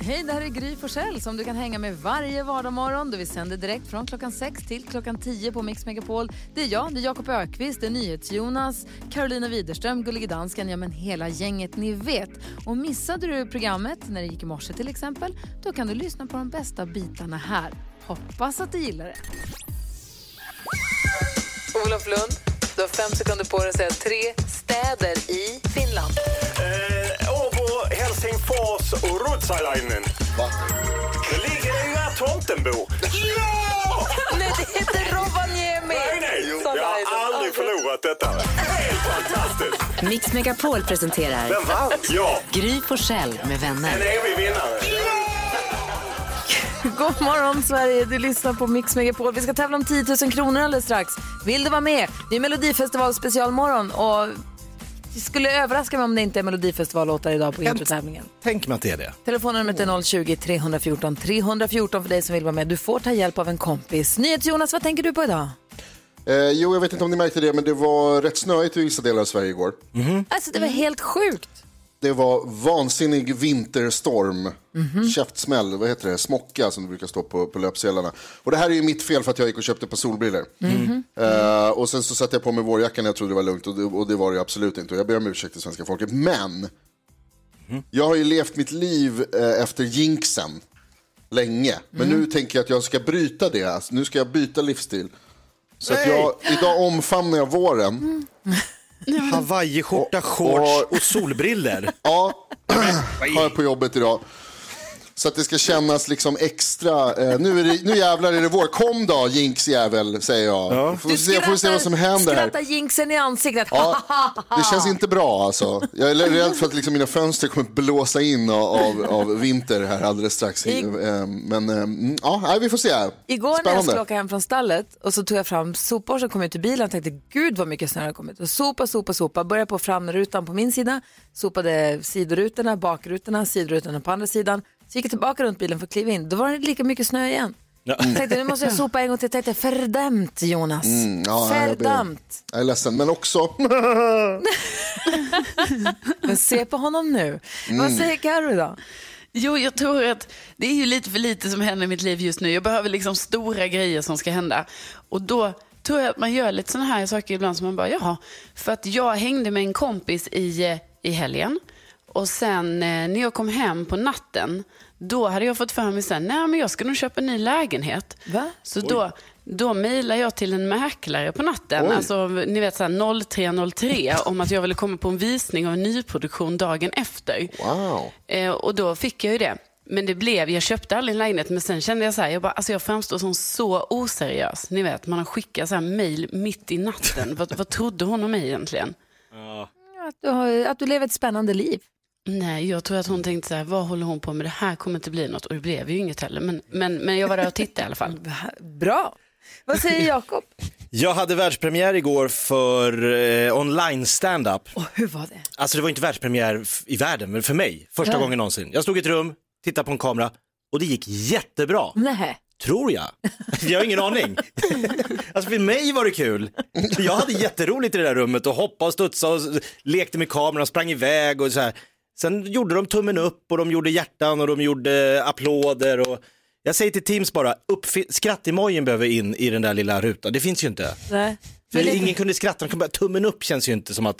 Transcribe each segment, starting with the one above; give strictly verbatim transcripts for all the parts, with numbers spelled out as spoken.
Hej, det här är Gry Forssell som du kan hänga med varje vardagsmorgon. Vi sänder direkt från klockan sex till klockan tio på Mix Megapol. Det är jag, det är Jakob Ökvist, det är Nyhets Jonas, Carolina Widerström, Gullige Dansken, ja men hela gänget ni vet. Och missade du programmet när det gick i morse till exempel, då kan du lyssna på de bästa bitarna här. Hoppas att du gillar det. Olof Lund, du har fem sekunder på dig att säga tre städer i Finland. Helsingfors och Ruotsalainen. Va? Det ligger inga Tomtenbo. Ja! Nej, det heter Rovaniemi. Nej, nej. Jo, jag har aldrig förlorat detta. Helt fantastiskt. Mix Megapol presenterar... Vem vann? Ja. Gry Forssell med vänner. En evig vinnare. Ja! God morgon, Sverige. Du lyssnar på Mix Megapol. Vi ska tävla om tio tusen kronor alldeles strax. Vill du vara med? Det är Melodifestival specialmorgon och... Jag skulle överraska mig om det inte är Melodifestivallåtar idag på introtävlingen. Tänk mig att det är det. Telefonnumret är noll tjugo, tre fjorton, tre fjorton för dig som vill vara med. Du får ta hjälp av en kompis. Nyhets Jonas, vad tänker du på idag? Eh, jo, jag vet inte om ni märkte det, men det var rätt snöigt i vissa delar av Sverige igår. Mm-hmm. Alltså, det var helt sjukt. Det var vansinnig vinterstorm. Mm-hmm. Käftsmäll, vad heter det? Smocka som det brukar stå på, på löpsedlarna. Och det här är ju mitt fel för att jag gick och köpte på solbriller. Mm-hmm. uh, Och sen så satte jag på mig vårjackan när jag trodde det var lugnt. Och det, och det var det absolut inte. Och jag ber om ursäkt till svenska folket. Men mm-hmm. jag har ju levt mitt liv uh, efter jinxen länge. Men mm-hmm. nu tänker jag att jag ska bryta det. Alltså, nu ska jag byta livsstil. Så att jag, idag omfamnar jag våren. Mm. Hawaii-skjorta, shorts och solbriller. Ja, har jag på jobbet idag. Så att det ska kännas liksom extra eh, nu, är det, nu jävlar är det vår. Kom då, jinxjävel, säger jag. Ja. Får vi se, får vi se vad som händer. Skratta jinxen i ansiktet. Ja, det känns inte bra alltså. Jag är rädd för att liksom mina fönster kommer blåsa in av, av vinter här alldeles strax. I... Men ja, vi får se. Igår spännande. När jag skulle åka hem från stallet och så tog jag fram sopor som kom ut i bilen och tänkte, gud vad mycket snö har kommit. Och sopa, sopa, sopa. Började på framrutan på min sida. Sopade sidorutorna, bakrutorna, sidorutorna på andra sidan. Så gick jag tillbaka runt bilen för att kliva in. Då var det lika mycket snö igen. Ja. Jag tänkte, nu måste jag sopa en gång till. Jag tänkte, fördämt Jonas. Mm, ja, fördämt. Jag är ledsen, men också. Men se på honom nu. Mm. Vad säger Karo idag? Jo, jag tror att det är ju lite för lite som händer i mitt liv just nu. Jag behöver liksom stora grejer som ska hända. Och då... tror jag att man gör lite sådana här saker ibland som man bara, jaha. För att jag hängde med en kompis i, i helgen. Och sen eh, när jag kom hem på natten, då hade jag fått för mig sen, nej men jag ska nog köpa en ny lägenhet. Va? Så Oj. då... Då mejlar jag till en mäklare på natten. Oj. Alltså ni vet såhär noll tre noll tre om att jag ville komma på en visning av en nyproduktion dagen efter. Wow. eh, Och då fick jag ju det. Men det blev, jag köpte aldrig en lägenhet. Men sen kände jag så här, jag bara, alltså jag framstår som så oseriös. Ni vet, man har skickat så här mejl mitt i natten. vad, vad trodde hon om mig egentligen? Ja. Att du, har, att du lever ett spännande liv. Nej, jag tror att hon tänkte så här, vad håller hon på med? Det här kommer inte bli något. Och det blev ju inget heller. Men, men, men jag var där och tittade i alla fall. Bra! Vad säger Jakob? Jag hade världspremiär igår för eh, online stand-up. Och hur var det? Alltså det var inte världspremiär f- i världen, men för mig. Första ja. gången någonsin. Jag stod i ett rum, titta på en kamera och det gick jättebra. Nej. Tror jag. Jag har ingen aning. Alltså för mig var det kul. Jag hade jätteroligt i det där rummet och hoppade och studsade och lekte med kameran och sprang iväg och så här. Sen gjorde de tummen upp och de gjorde hjärtan och de gjorde applåder och jag säger till Teams bara, uppf- skrattimojen behöver in i den där lilla rutan. Det finns ju inte. Nej. För det... ingen kunde skratta, de kunde bara, tummen upp känns ju inte som att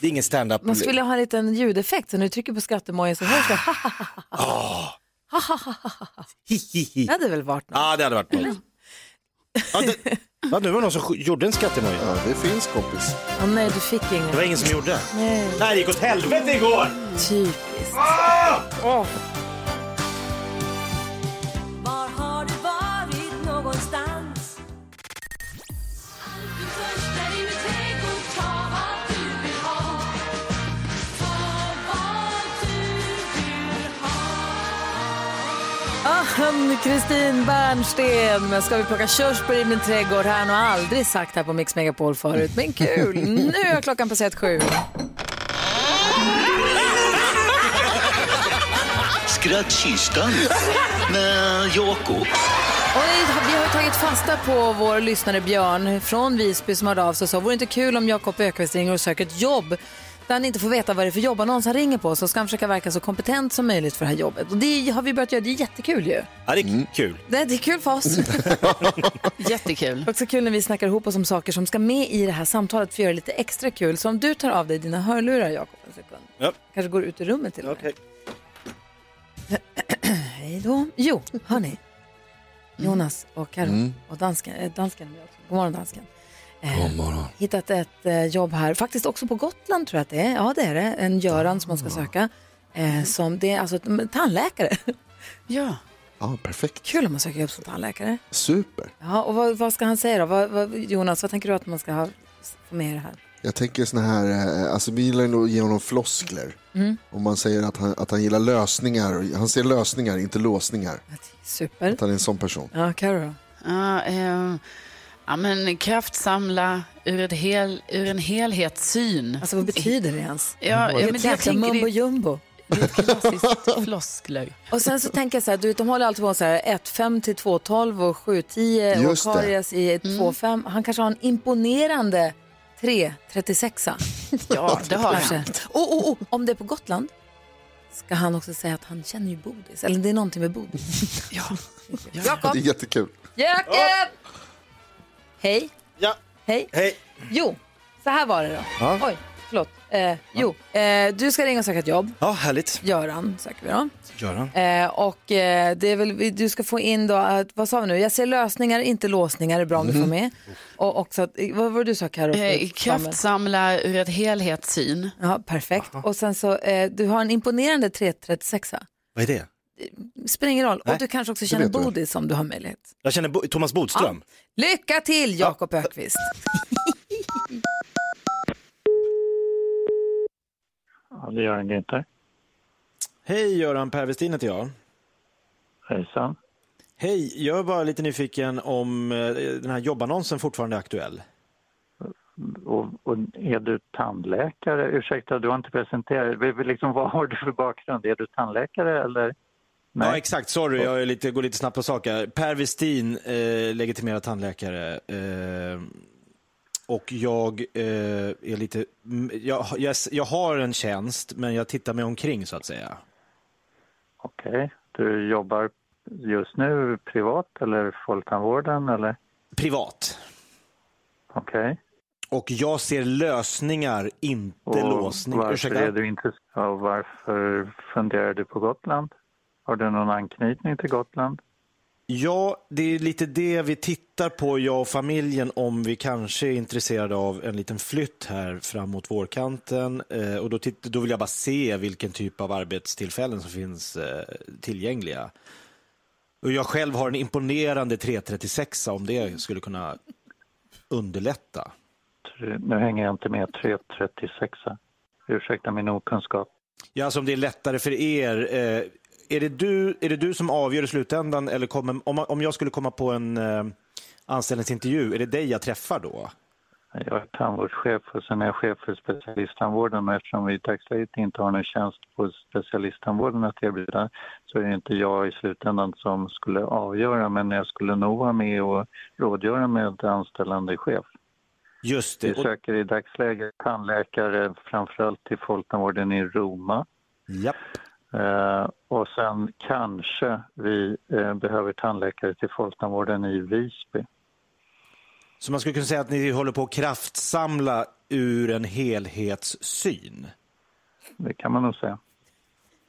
det är ingen stand-up. Man skulle ha en liten ljudeffekt så när du trycker på skrattmojen så hörs det. Oh. Det hade väl varit något. Ja, det hade varit något. Ja, det... ja, nu var någon som gjorde en skattemoja. Ja, det finns kompis. Ja, nej, du fick ingen. Det var ingen som gjorde. Nej, nej det gick åt helvete igår. Typiskt. Ah! Oh. Var har du varit någonstans? Kristin Bernsten, men ska vi plocka körsbär i min trädgård här? Nu har aldrig sagt här på Mix Megapol förut, men kul. Nu är klockan passerat sju. Skrattkistan med Jakob. Och vi har tagit fasta på vår lyssnare Björn från Visby som hade av sig och sa, vore inte kul om Jakob Ökvist ringer och söker ett jobb. När han inte får veta vad det är för jobb och någon som ringer på, så ska han försöka verka så kompetent som möjligt för det här jobbet. Och det har vi börjat göra, det är jättekul ju. Ja, det är mm. kul. Det, det är kul för oss. Jättekul. Också kul när vi snackar ihop oss om saker som ska med i det här samtalet för att göra lite extra kul. Så om du tar av dig dina hörlurar, Jakob, en sekund. Ja. Kanske går ut i rummet till och med. Hej då. Jo, hörni. Jonas och Carol mm. och dansken, äh, dansken. God morgon, dansken. God morgon. Hittat ett eh, jobb här, faktiskt också på Gotland tror jag att det är. Ja, det är det. En Göran som man ska söka. Eh, som det är alltså ett tandläkare. Ja. Ja, perfekt. Kul om man söker jobb som tandläkare. Super. Ja, och vad, vad ska han säga då? Vad, vad, Jonas, vad tänker du att man ska ha med det här? Jag tänker såna här, alltså vi gillar ju att ge honom floskler. Mm. Om man säger att han, att han gillar lösningar. Han ser lösningar, inte låsningar. Super. Att han är en sån person. Ja, Carola. Ja, eh... Ja, men kraftsamla ur, ett hel, ur en helhetssyn. Alltså vad betyder det ens? Ja, mm. ja men det är mumbo jumbo. Det är ett klassiskt floskler. Och sen så tänker jag så här, du, de håller alltid på så här ett komma fem till två komma tolv och sju komma tio. Just och Karius i två komma fem. Mm. Han kanske har en imponerande tre komma trettiosex. Ja, det har han. Och oh, oh. om det är på Gotland ska han också säga att han känner ju bodis. Eller det är någonting med bodis. Ja, Jakob. Det är jättekul. Jakob! Oh. Hej. Ja. Hej. Hej. Jo, så här var det då. Ja. Oj, förlåt. Eh, ja. Jo, eh, du ska ringa och söka ett jobb. Ja, härligt. Göran söker vi då. Göran. Eh, och eh, det är väl, du ska få in då, att, vad sa vi nu? Jag ser lösningar, inte låsningar, är bra om mm. du får med. Och också, vad var det du sa, Karo? Eh, kraftsamla ur ett helhetssyn. Ja, perfekt. Aha. Och sen så, eh, du har en imponerande tre komma trettiosex. Vad är det? Spelar ingen roll. Nej. Och du kanske också känner bodis som du har möjlighet. Jag känner Bo- Thomas Bodström. Ja. Lycka till, Jakob Ökvist. Ja, det är Göran Günther. Hej Göran, Per Westin heter jag. Hejsan. Hej, jag är bara lite nyfiken om den här jobbannonsen fortfarande är aktuell. Och, och är du tandläkare? Ursäkta, du har inte presenterat. Liksom, vad har du för bakgrund? Är du tandläkare eller... Nej. Ja, exakt. Sorry, jag är lite, går lite snabbt på saker. Per Westin, eh, legitimerad tandläkare. Eh, och jag eh, är lite... Jag, jag, jag har en tjänst, men jag tittar mig omkring, så att säga. Okej. Okay. Du jobbar just nu privat eller folktandvården, eller? Privat. Okej. Okay. Och jag ser lösningar, inte och låsningar. Ursäkta. Är du inte, ja, varför funderar du på Gotland? Har du någon anknytning till Gotland? Ja, det är lite det vi tittar på, jag och familjen, om vi kanske är intresserade av en liten flytt här framåt vårkanten. Eh, och då, titt- då vill jag bara se vilken typ av arbetstillfällen som finns eh, tillgängliga. Och jag själv har en imponerande tre komma trettiosex, om det skulle kunna underlätta. Nu hänger jag inte med tre komma trettiosex. Ursäkta min okunskap. Ja, som det är lättare för er... Eh, Är det, du, är det du som avgör i slutändan, eller kommer, om, om jag skulle komma på en eh, anställningsintervju, är det dig jag träffar då? Jag är tandvårdschef och sen är jag chef för specialisttandvården, och eftersom vi i dagsläget inte har någon tjänst på specialisttandvården att erbjuda, så är det inte jag i slutändan som skulle avgöra, men jag skulle nog vara med och rådgöra med anställande chef. Just det. Vi söker i dagsläget tandläkare framförallt till folktandvården i Roma. Japp. Uh, och sen kanske vi uh, behöver tandläkare till folktandvården i Visby. Så man skulle kunna säga att ni håller på att kraftsamla ur en helhetssyn? Det kan man nog säga.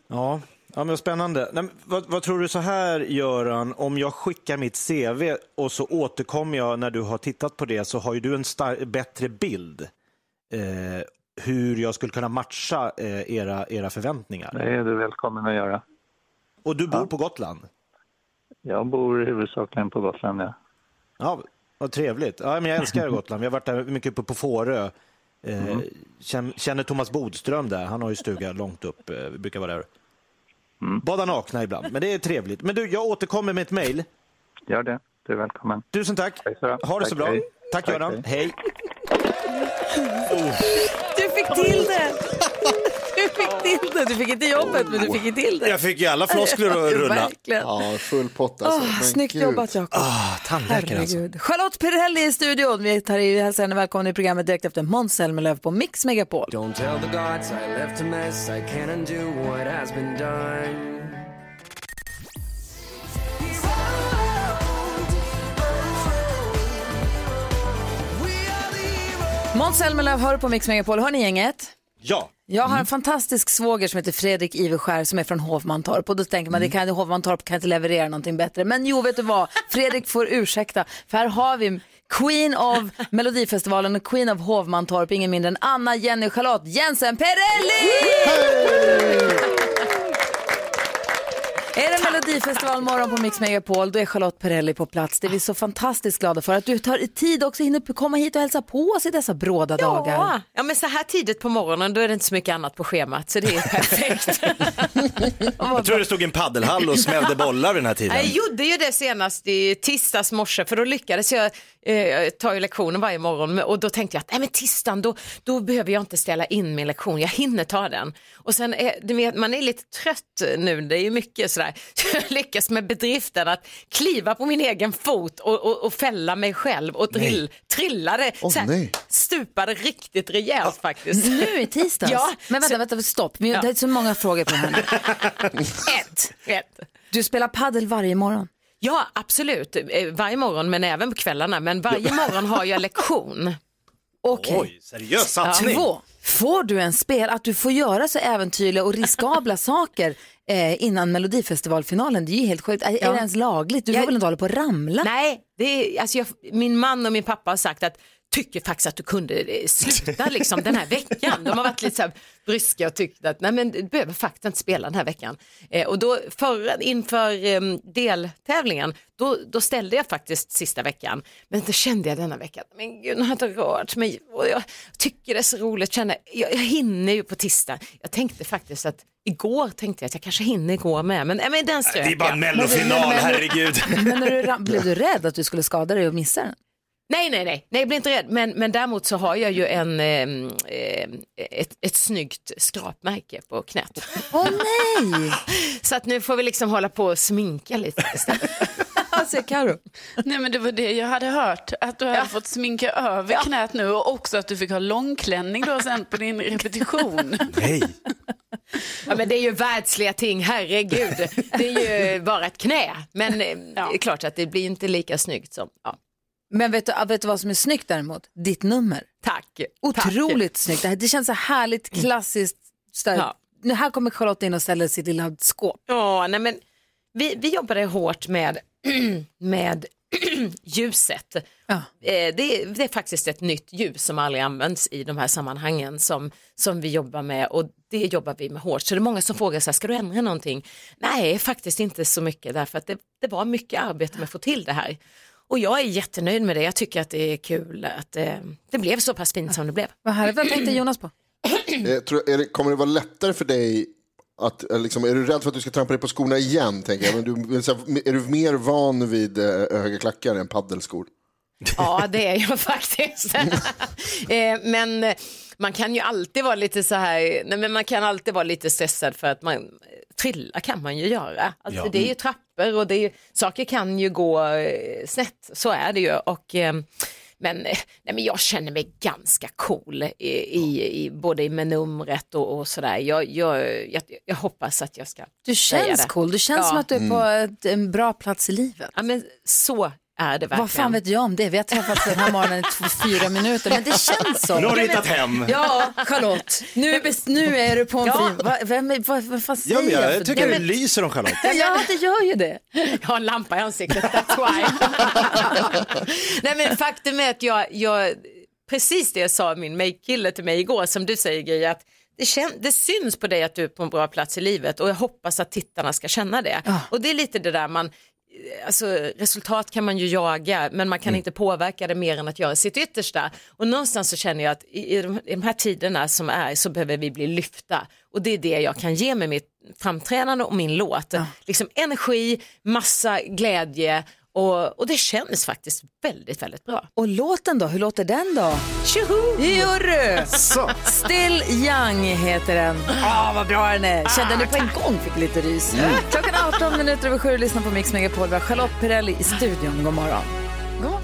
Ja, ja men spännande. Nej, men vad, vad tror du så här, Göran? Om jag skickar mitt C V och så återkommer jag när du har tittat på det, så har ju du en star- bättre bild uh, hur jag skulle kunna matcha eh, era, era förväntningar. Det är du välkommen att göra. Och du bor ja. på Gotland? Jag bor huvudsakligen på Gotland, ja. Ja, vad trevligt. Ja, men jag älskar Gotland. Vi har varit där mycket uppe på Fårö. Eh, mm. Känner Thomas Bodström där. Han har ju stuga långt upp. Vi brukar vara där. Mm. Bada nakna ibland, men det är trevligt. Men du, jag återkommer med ett mejl. Gör det, du är välkommen. Tusen tack. Ha det så bra. Hej. Tack, tack Göran. Hej. hej. Oh. Du fick till det. Du fick till det. Du fick inte jobbet, men du fick ju till det. Jag fick ju alla floskler att rulla. Ja, full pott alltså. Oh, snyggt Gud. Jobbat, Jakob. Ah, tandläkare alltså. Charlotte Perrelli i studion. Vi tar i hälsar henne välkommen i programmet direkt efter Mons Zelmerlöw på Mix Megapol. Don't tell the gods I left a mess. I can't undo what has been done. Måns Zelmerlöw hör på Mix Megapol. Hör ni gänget? Ja. Jag har en fantastisk svåger som heter Fredrik Iveskär som är från Hovmantorp. Och då tänker man, det kan, Hovmantorp kan inte leverera någonting bättre. Men jo, vet du vad? Fredrik får ursäkta. För här har vi Queen of Melodifestivalen och Queen of Hovmantorp. Ingen mindre än Anna, Jenny, Charlotte, Janssen, Perrelli! Hey! Är det Melodifestival morgon på Mix Megapol, då är Charlotte Perrelli på plats. Det är vi så fantastiskt glada för att du tar i tid också, hinner komma hit och hälsa på oss i dessa bråda ja. dagar. Ja, men så här tidigt på morgonen, då är det inte så mycket annat på schemat, så det är perfekt. Jag tror det stod en paddelhall och smällde bollar vid den här tiden. Jag gjorde ju det senast i tisdags morse, för då lyckades jag eh, ta ju lektioner varje morgon. Och då tänkte jag att, nej men tisdagen, då, då behöver jag inte ställa in min lektion, jag hinner ta den. Och sen, är, man är lite trött nu, det är ju mycket så. Så jag lyckas med bedriften att kliva på min egen fot och, och, och fälla mig själv och drill, trillade, oh, såhär, stupade riktigt rejält ah. faktiskt. Nu i tisdags? Ja. Men vänta, så... vänta, stopp. Men ja. Det är så många frågor på henne. ett. ett. Du spelar paddel varje morgon? Ja, absolut. Varje morgon, men även på kvällarna. Men varje morgon har jag lektion. Okej. Oj, seriös satsning. Två. Får du en spel att du får göra så äventyrliga och riskabla saker eh, innan Melodifestivalfinalen? Det är ju helt sjukt. Är, ja. är det ens lagligt? Du jag, får väl inte hålla på att ramla? Nej, det är, alltså jag, min man och min pappa har sagt att tycker faktiskt att du kunde sluta liksom den här veckan. De har varit lite så här bryska och tyckt att nej, men du behöver faktiskt inte spela den här veckan. Eh, och då för, inför eh, deltävlingen då, då ställde jag faktiskt sista veckan. Men då kände jag denna veckan, men gud, nu har jag inte rört mig. Och jag tycker det är så roligt. Känner, jag, jag hinner ju på tisdag. Jag tänkte faktiskt att igår tänkte jag att jag kanske hinner gå med. Men, men den strök. Det är bara en mellofinal, herregud. Men när du ram- blev du rädd att du skulle skada dig och missa den? Nej, nej, nej. Nej, jag blir inte rädd. Men, men däremot så har jag ju en, eh, ett, ett snyggt skrapmärke på knät. Åh oh, nej! Så att nu får vi liksom hålla på och sminka lite istället. Alltså, Karo. Nej, men det var det jag hade hört. Att du hade ja. fått sminka över ja. knät nu och också att du fick ha långklänning då sen på din repetition. Nej! Ja, men det är ju världsliga ting, herregud. Det är ju bara ett knä. Men ja. det är klart att det blir inte lika snyggt som... Ja. Men vet du, vet du vad som är snyggt däremot? Ditt nummer. Tack. Otroligt Tack. snyggt. Det känns så härligt klassiskt. Ja. Nu här kommer Charlotte in och ställer sitt lilla skåp. Ja, nej men vi, vi jobbade hårt med, med ljuset. Ja. Det, det är faktiskt ett nytt ljus som aldrig används i de här sammanhangen som, som vi jobbar med. Och det jobbar vi med hårt. Så det är många som frågar så här, ska du ändra någonting? Nej, faktiskt inte så mycket. Därför att det, det var mycket arbete med att få till det här. Och jag är jättenöjd med det. Jag tycker att det är kul att eh, det blev så pass fint som det blev. Vad här vad tänkte Jonas på? Jag tror, är det, kommer det vara lättare för dig att liksom, är du rädd för att du ska trampa dig på skorna igen, tänker jag. Men du, är du mer van vid eh, höga klackar än paddelskor? Ja, det är jag faktiskt. eh, men man kan ju alltid vara lite så här, nej, men man kan alltid vara lite stressad för att man trilla kan man ju göra. Alltså, ja. Det är ju trappor och det är ju, saker kan ju gå snett, så är det ju. Och, men, nej, men jag känner mig ganska cool i, i, i, både med numret och, och sådär. Jag, jag, jag, jag hoppas att jag ska Du känns cool, du känns ja. som att du är på ett, en bra plats i livet. Ja, men så är det verkligen. Vad fan vet jag om det? Vi har träffats den här morgonen i två, fyra minuter, men det känns så. Nu har du hittat hem. Ja, Charlotte. Nu, nu är du på en ja. Va, vem, va, vad fan säger ja, men jag? Jag tycker du lyser om Charlotte. Ja, det gör ju det. Jag har en lampa i ansiktet, that's why. Nej, men faktum är att jag, jag precis det jag sa min make-kille till mig igår, som du säger, Gry, att Det, kän- det syns på dig att du är på en bra plats i livet och jag hoppas att tittarna ska känna det. Ah. Och det är lite det där man... Alltså, resultat kan man ju jaga, men man kan mm. inte påverka det mer än att göra sitt yttersta. Och någonstans så känner jag att i, i, de, i de här tiderna som är, så behöver vi bli lyfta. Och det är det jag kan ge med mitt framträdande och min låt. Ja. Liksom energi, massa glädje Och, och det känns faktiskt väldigt, väldigt bra. Och låten då, hur låter den då? Tjoho! Jurru! Still Young heter den. Åh, oh, vad bra den är. Kände ah, du på en gång fick lite rys. Mm. Klockan arton minuter över sju, lyssna på Mix Megapol. Vi har Charlotte Perrelli i studion. God morgon. God morgon.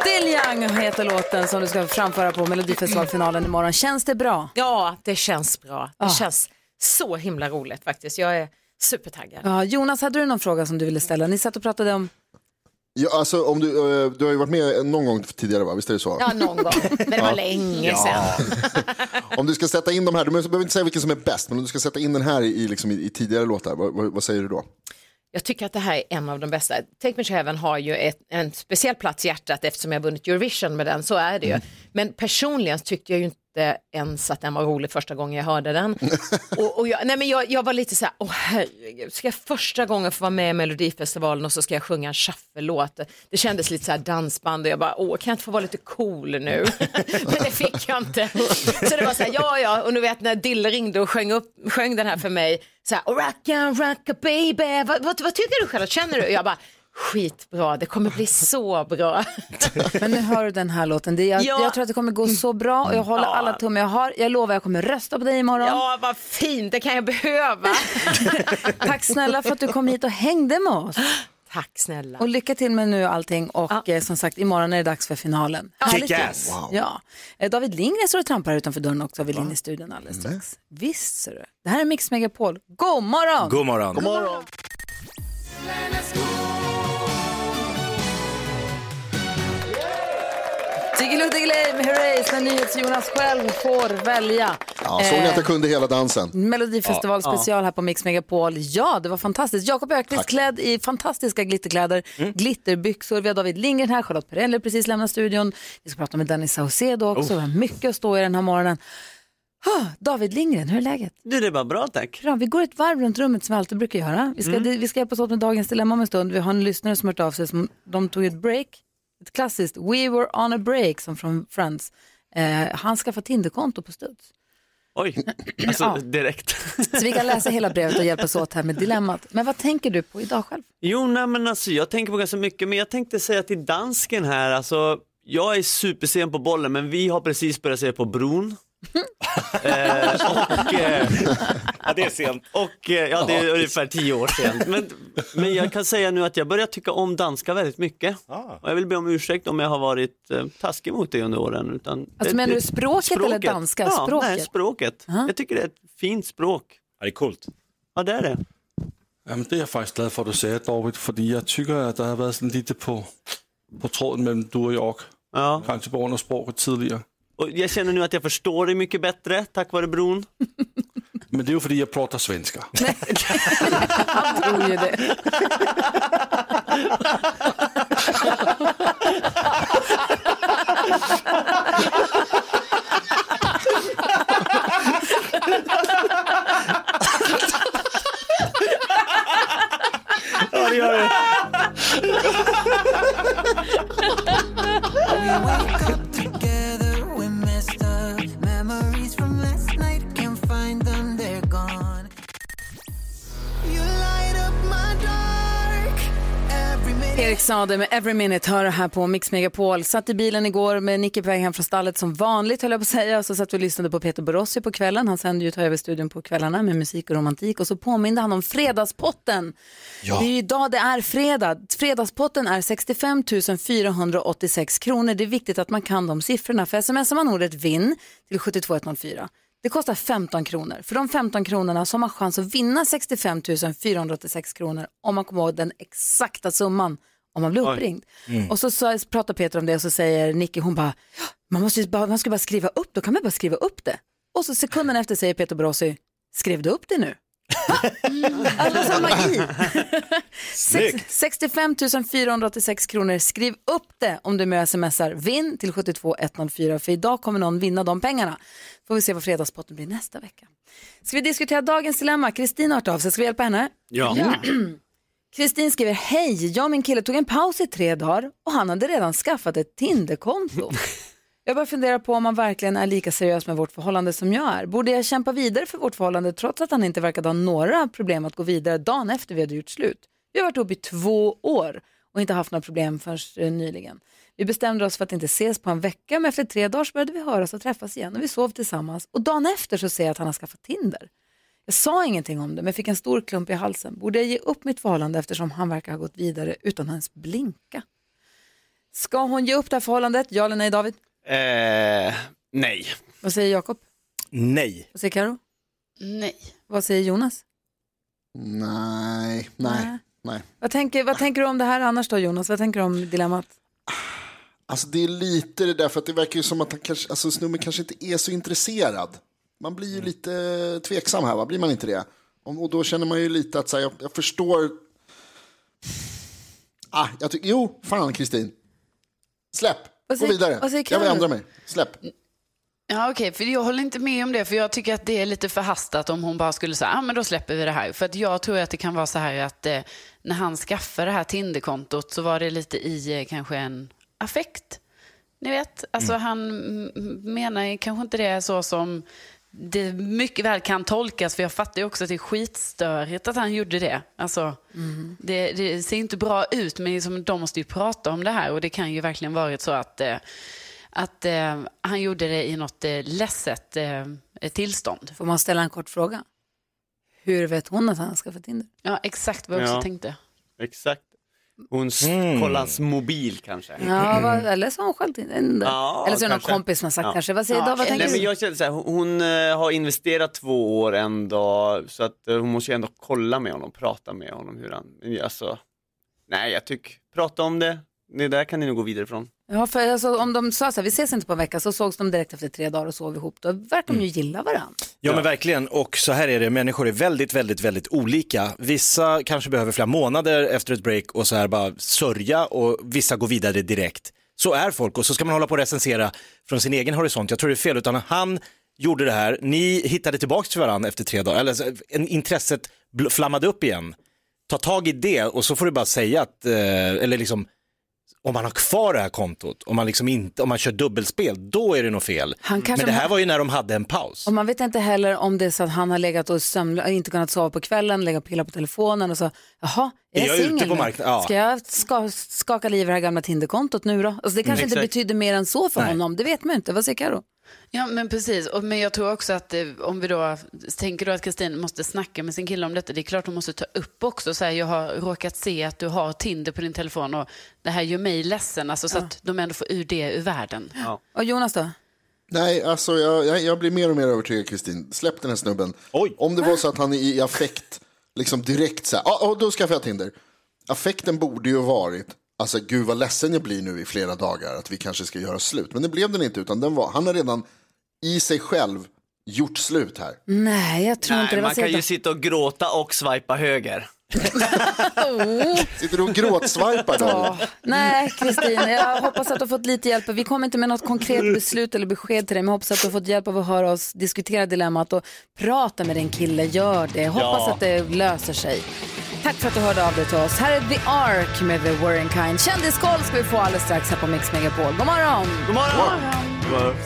Still Young heter låten som du ska framföra på Melodifestivalfinalen imorgon. Känns det bra? Ja, det känns bra. Det ah. känns så himla roligt faktiskt. Jag är supertaggad. Ah, Jonas, hade du någon fråga som du ville ställa? Ni satt och pratade om... Ja, alltså, om du, du har ju varit med någon gång tidigare, va? Visst är det så? Ja, någon gång. Men det var länge sedan. Om du ska sätta in de här, du behöver inte säga vilken som är bäst, men om du ska sätta in den här i, liksom, i tidigare låtar, vad, vad säger du då? Jag tycker att det här är en av de bästa. Take Me To Heaven har ju ett, en speciell plats i hjärtat eftersom jag vunnit Eurovision med den, så är det ju. Men personligen tyckte jag ju inte ens att den var rolig första gången jag hörde den. och, och jag, nej men jag, jag var lite så här, åh herregud, ska jag första gången få vara med i Melodifestivalen och så ska jag sjunga en shuffle-låt? Det kändes lite så här dansband och jag bara, åh kan jag inte få vara lite cool nu? Men det fick jag inte. Så det var så här, ja ja, och nu vet när Dill ringde och sjöng, upp, sjöng den här för mig, så här, oh, rocka, rocka baby, vad, vad, vad tycker du själv? Känner du? Jag bara, skitbra, det kommer bli så bra. Men nu hör du den här låten. Det, jag, ja. jag tror att det kommer gå så bra och jag håller ja. alla tummar jag har. Jag lovar, jag kommer rösta på dig imorgon. Ja, vad fint, det kan jag behöva. Tack snälla för att du kom hit och hängde med oss. Tack snälla. Och lycka till med nu allting. Och ja. eh, som sagt, imorgon är det dags för finalen. Kick ass. Wow. Ja. Eh, David Lindgren står och trampar utanför dörren också. Vill in i studion alldeles strax. Mm. Visst ser du. Det här är Mix Megapol. God morgon! God morgon! God morgon! Digi-Loo Digi-Ley med Hurrays när Nyhets Jonas själv får välja. Ja, såg ni att jag kunde hela dansen? Melodifestival ja, special ja. här på Mix Megapol. Ja, det var fantastiskt. Jakob Ökvist klädd i fantastiska glitterkläder, mm. glitterbyxor. Vi har David Lindgren här, Charlotte Perrelli precis lämnat studion. Vi ska prata med Daniel Saucedo också. Oh. Mycket att stå i den här morgonen. Oh, David Lindgren, hur är läget? Du, det är bara bra, tack. Bra, vi går ett varv runt rummet som vi alltid brukar göra. Vi ska, mm. vi ska hjälpas åt med dagens dilemma om en stund. Vi har en lyssnare som hört av sig som de tog ett break. Ett klassiskt We Were On A Break som från Friends. Eh, han skaffade Tinder-konto på studs. Oj, alltså ja. direkt. Så vi kan läsa hela brevet och hjälpas åt här med dilemmat. Men vad tänker du på idag själv? Jo, nej, men alltså jag tänker på ganska mycket. Men jag tänkte säga till dansken här. Alltså, jag är supersen på bollen, men vi har precis börjat se på Bron. eh, och, eh, ja, det är sent. Och eh, ja, det är ungefär tio år sedan. Men, men jag kan säga nu att jag börjar tycka om danska väldigt mycket. Ah. Och jag vill be om ursäkt om jag har varit eh, taskig mot det under åren. Utan, alltså, det, men du språket, språket eller danska? Ja, språket. Nej, språket. Uh-huh. Jag tycker det är ett fint språk. Ja, det är coolt. Ja, det är det. Ja, men det är jag faktiskt glad för att du säger, David. För jag tycker att det har varit sådan lite på, på tråden mellan du och jag. Ja. Kanske på grund av språket tidigare. Och jag känner nu att jag förstår det mycket bättre, tack vare Bron. Men det är ju för att jag pratar svenska. Han tror ju det. Ja, det gör det. Erik Saade med Every Minute hör här på Mix Megapol. Satt i bilen igår med Nicky på väg hem från stallet som vanligt, höll jag på att säga. Så satt vi och lyssnade på Peter Borossi på kvällen. Han sände ju ta över studion på kvällarna med musik och romantik. Och så påminde han om fredagspotten. Ja. Det är ju idag det är fredag. Fredagspotten är sextiofem tusen fyrahundraåttiosex kronor. Det är viktigt att man kan de siffrorna. För smsar man ordet vinn till sju två ett noll fyra. Det kostar femton kronor. För de femton kronorna så har man chans att vinna sextiofem tusen fyrahundraåttiosex kronor om man kommer ihåg den exakta summan om man blir uppringd. Mm. Och så, så pratar Peter om det och så säger Nicky, hon bara, man måste bara, man ska bara skriva upp, då kan man bara skriva upp det. Och så sekunden efter säger Peter Borossi, skrev du upp det nu? Mm. Alltså samma i. sextiofem tusen fyrahundraåttiosex kronor. Skriv upp det om du med smsar vinn till sju två ett noll fyra. För idag kommer någon vinna de pengarna. Får vi se vad fredagspotten blir nästa vecka. Ska vi diskutera dagens dilemma? Kristina Artavs, ska vi hjälpa henne? Ja. Kristin ja. skriver, hej, jag och min kille tog en paus i tre dagar och han hade redan skaffat ett Tinder-konto. Jag bara funderar på om man verkligen är lika seriös med vårt förhållande som jag är. Borde jag kämpa vidare för vårt förhållande trots att han inte verkade ha några problem att gå vidare dagen efter vi hade gjort slut? Vi har varit ihop i två år och inte haft några problem förrän nyligen. Vi bestämde oss för att inte ses på en vecka, men efter tre dagar så började vi höras och träffas igen och vi sov tillsammans. Och dagen efter så ser jag att han har skaffat Tinder. Jag sa ingenting om det, men fick en stor klump i halsen. Borde jag ge upp mitt förhållande eftersom han verkar ha gått vidare utan ens blinka? Ska hon ge upp det här förhållandet? Ja eller nej, David? Eh, nej. Vad säger Jakob? Nej. Vad säger Karo? Nej. Vad säger Jonas? Nej, nej, nej. nej. Vad, tänker, vad tänker du om det här annars då, Jonas? Vad tänker du om dilemmat? Alltså det är lite det där, för att det verkar ju som att han kanske, alltså snubben kanske inte är så intresserad. Man blir ju lite tveksam här, va? Blir man inte det? Och då känner man ju lite att så här, jag, jag förstår... Ah, jag tycker, jo, fan Kristin. Släpp, säger, gå vidare. Jag vill ändra mig, släpp. Ja okej, okay, för jag håller inte med om det. För jag tycker att det är lite förhastat om hon bara skulle säga, ja ah, men då släpper vi det här. För att jag tror att det kan vara så här att eh, när han skaffade det här Tinder-kontot så var det lite i eh, kanske en affekt. Ni vet, alltså mm. han menar kanske inte det är så som det mycket väl kan tolkas. För jag fattar ju också att det är skitstörigt att han gjorde det. Alltså, mm. det, det ser inte bra ut, men liksom, de måste ju prata om det här. Och det kan ju verkligen varit så att... Eh, Att eh, han gjorde det i något eh, ledset eh, tillstånd. Får man ställa en kort fråga? Hur vet hon att han ska få Tinder? Ja, exakt vad jag ja, också tänkte. Exakt. Hon mm. kollar hans mobil kanske. Ja, vad, eller så har hon själv Tinder. Ja, eller så är det någon kompis som har sagt ja. kanske. Vad säger ja. du? Vad tänker Nej, du? Men jag känner så här, hon eh, har investerat två år en dag. Så att eh, hon måste ju ändå kolla med honom. Prata med honom. Hur han, alltså, nej, jag tycker. Prata om det. Det där kan ni nog gå vidare från. Ja, för alltså, om de sa så här, vi ses inte på en vecka, så sågs de direkt efter tre dagar och sov ihop. Då verkar de ju gilla varandra. Ja, ja men verkligen, och så här är det, människor är väldigt, väldigt, väldigt olika. Vissa kanske behöver flera månader efter ett break och så här bara sörja, och vissa går vidare direkt. Så är folk, och så ska man hålla på och recensera från sin egen horisont. Jag tror det är fel, utan han gjorde det här, ni hittade tillbaka till varandra efter tre dagar, eller intresset flammade upp igen. Ta tag i det, och så får du bara säga att, eller liksom, om man har kvar det här kontot, om man liksom inte, om man kör dubbelspel, då är det nog fel. Men det här var ju när de hade en paus. Och man vet inte heller om det är så att han har legat och sömn, inte kunnat sova på kvällen, lägga pilla på telefonen och så, jaha, är, är jag singel på marknaden? Ja. Ska jag ska, skaka liv i det här gamla Tinder-kontot nu då? Alltså det kanske mm, inte betyder mer än så för Nej. honom, det vet man inte. Vad säger då? Ja men precis, och, men jag tror också att eh, om vi då tänker då att Kristin måste snacka med sin kille om detta, det är klart hon måste ta upp också så här, jag har råkat se att du har Tinder på din telefon och det här gör mig ledsen, alltså, så ja. att de ändå får ur det ur världen. Ja. Och Jonas då? Nej, alltså jag, jag, jag blir mer och mer övertygad, Kristin, släpp den här snubben. Oj. Om det var så att han är i affekt liksom direkt så här, ja ah, ah, då skaffar jag Tinder. Affekten borde ju varit, alltså gud vad ledsen jag blir nu i flera dagar att vi kanske ska göra slut. Men det blev den inte, utan den var, han har redan i sig själv gjort slut här. Nej, jag tror Nej, inte det var man kan ju då. Sitta och gråta och swipa höger. oh. Sitter du och gråtswipar då? Oh. Nej, Kristin, jag hoppas att du har fått lite hjälp. Vi kommer inte med något konkret beslut eller besked till dig, men jag hoppas att du har fått hjälp av att höra oss diskutera dilemmat och prata med din kille, gör det. Hoppas ja. att det löser sig. Tack för att du hörde av dig till oss. Här är The Ark med The Warren Kind. Kändiskoll ska vi få alldeles strax här på Mix Megapol. God morgon! God morgon! God morgon. God morgon.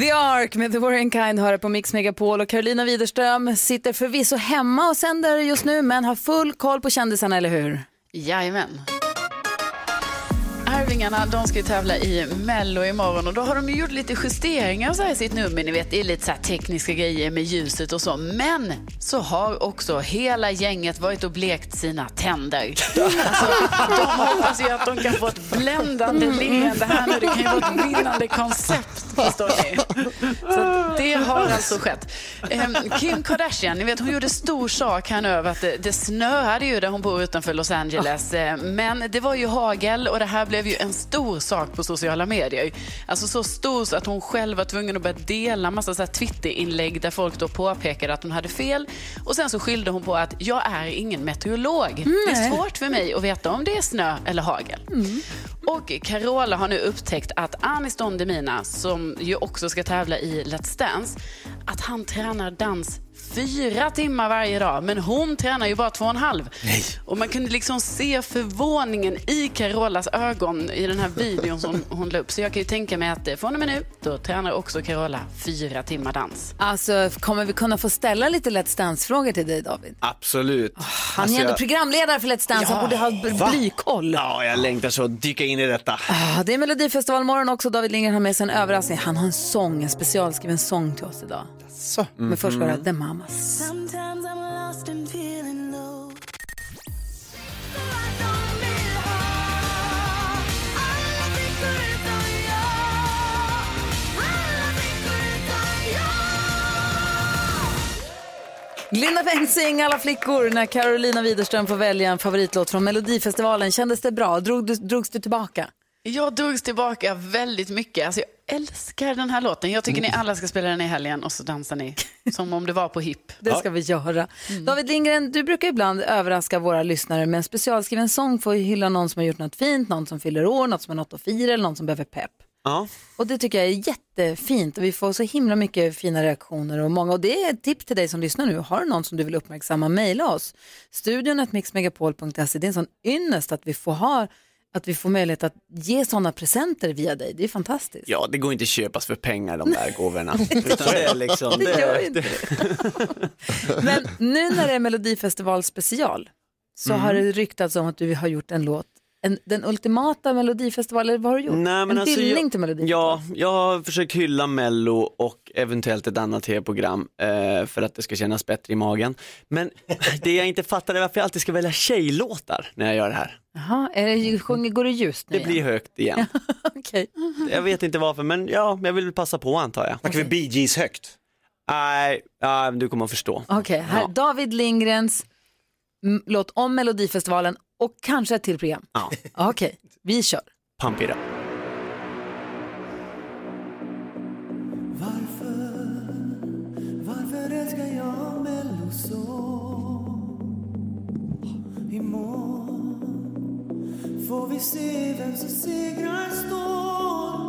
The Ark med The Warren Kind hör på Mix Megapol, och Carolina Widerström sitter förvisso hemma och sänder just nu, men har full koll på kändisarna, eller hur? Jajamän. Arvingarna, de ska ju tävla i Mello imorgon, och då har de ju gjort lite justeringar så här i sitt nummer, ni vet, det är lite så här tekniska grejer med ljuset och så, men så har också hela gänget varit och blekt sina tänder. Alltså, de hoppas ju att de kan få ett bländande leende här nu, det kan ju vara ett vinnande koncept, förstår ni? Så det har alltså skett. Kim Kardashian, ni vet, hon gjorde stor sak här nu över att det, det snöade ju där hon bor utanför Los Angeles, men det var ju hagel, och det här blev ju en stor sak på sociala medier. Alltså så stor så att hon själv var tvungen att börja dela massa så här Twitter-inlägg där folk då påpekade att hon hade fel. Och sen så skyllde hon på att jag är ingen meteorolog. Mm. Det är svårt för mig att veta om det är snö eller hagel. Mm. Och Carola har nu upptäckt att Aniston Demina, som ju också ska tävla i Let's Dance, Dance att han tränar dans fyra timmar varje dag, men hon tränar ju bara två och en halv. Nej. Och man kunde liksom se förvåningen i Carolas ögon i den här videon som hon la upp. Så jag kan ju tänka mig att från och med nu då tränar också Carola fyra timmar dans. Alltså, kommer vi kunna få ställa lite Let's Dance-frågor till dig, David? Absolut. Oh, han alltså, är ändå jag... programledare för Let's Dance, ja. Han borde ha blykoll. Ja, jag längtar så att dyka in i detta. Ah, det är Melodifestival morgon också. David Lindgren har med sig en överraskning. Han har en sång, en specialskriven sång till oss idag. Så. Mm-hmm. Men först var det The Mamas. Linda Bengtzing, alla flickor. När Carolina Widerström får välja en favoritlåt från Melodifestivalen, kändes det bra? Drog du, drogs du tillbaka? Jag drogs tillbaka väldigt mycket. Alltså jag älskar den här låten. Jag tycker ni alla ska spela den i helgen och så dansar ni som om det var på hip. Det ska vi göra. Mm. David Lindgren, du brukar ibland överraska våra lyssnare med en specialskriven sång för att hylla någon som har gjort något fint, någon som fyller år, något som har något att fira eller någon som behöver pepp. Ja. Och det tycker jag är jättefint och vi får så himla mycket fina reaktioner och många. Och det är ett tips till dig som lyssnar nu. Har du någon som du vill uppmärksamma, mejla oss. studion at mix megapol punkt se. Det är en sån ynnest att vi får ha att vi får möjlighet att ge sådana presenter via dig. Det är fantastiskt. Ja, det går inte att köpas för pengar, de där gåvorna. Utan det är liksom... Det gör inte. Men nu när det är Melodifestival special så mm. har det ryktats om att du har gjort en låt. En, den ultimata Melodifestival, eller vad har du gjort? Nej, men en alltså, hyllning jag, till Melodifestival. Ja, jag har försökt hylla Mello och eventuellt ett annat tv-program eh, för att det ska kännas bättre i magen. Men det jag inte fattar är varför jag alltid ska välja tjejlåtar när jag gör det här. Jaha, går det ljust nu? Det igen? Blir högt igen. Okay. Jag vet inte varför, men ja, jag vill passa på, antar jag. Tackar okay. Vi Bee Gees högt? Nej, uh, uh, du kommer att förstå. Okej, okay, här ja. David Lindgrens m- låt om Melodifestivalen och kanske ett till program. Ja. Okej, okay, vi kör. Pump it up. Varför, varför älskar jag Mello så? Imorgon får vi se vem som segrar står.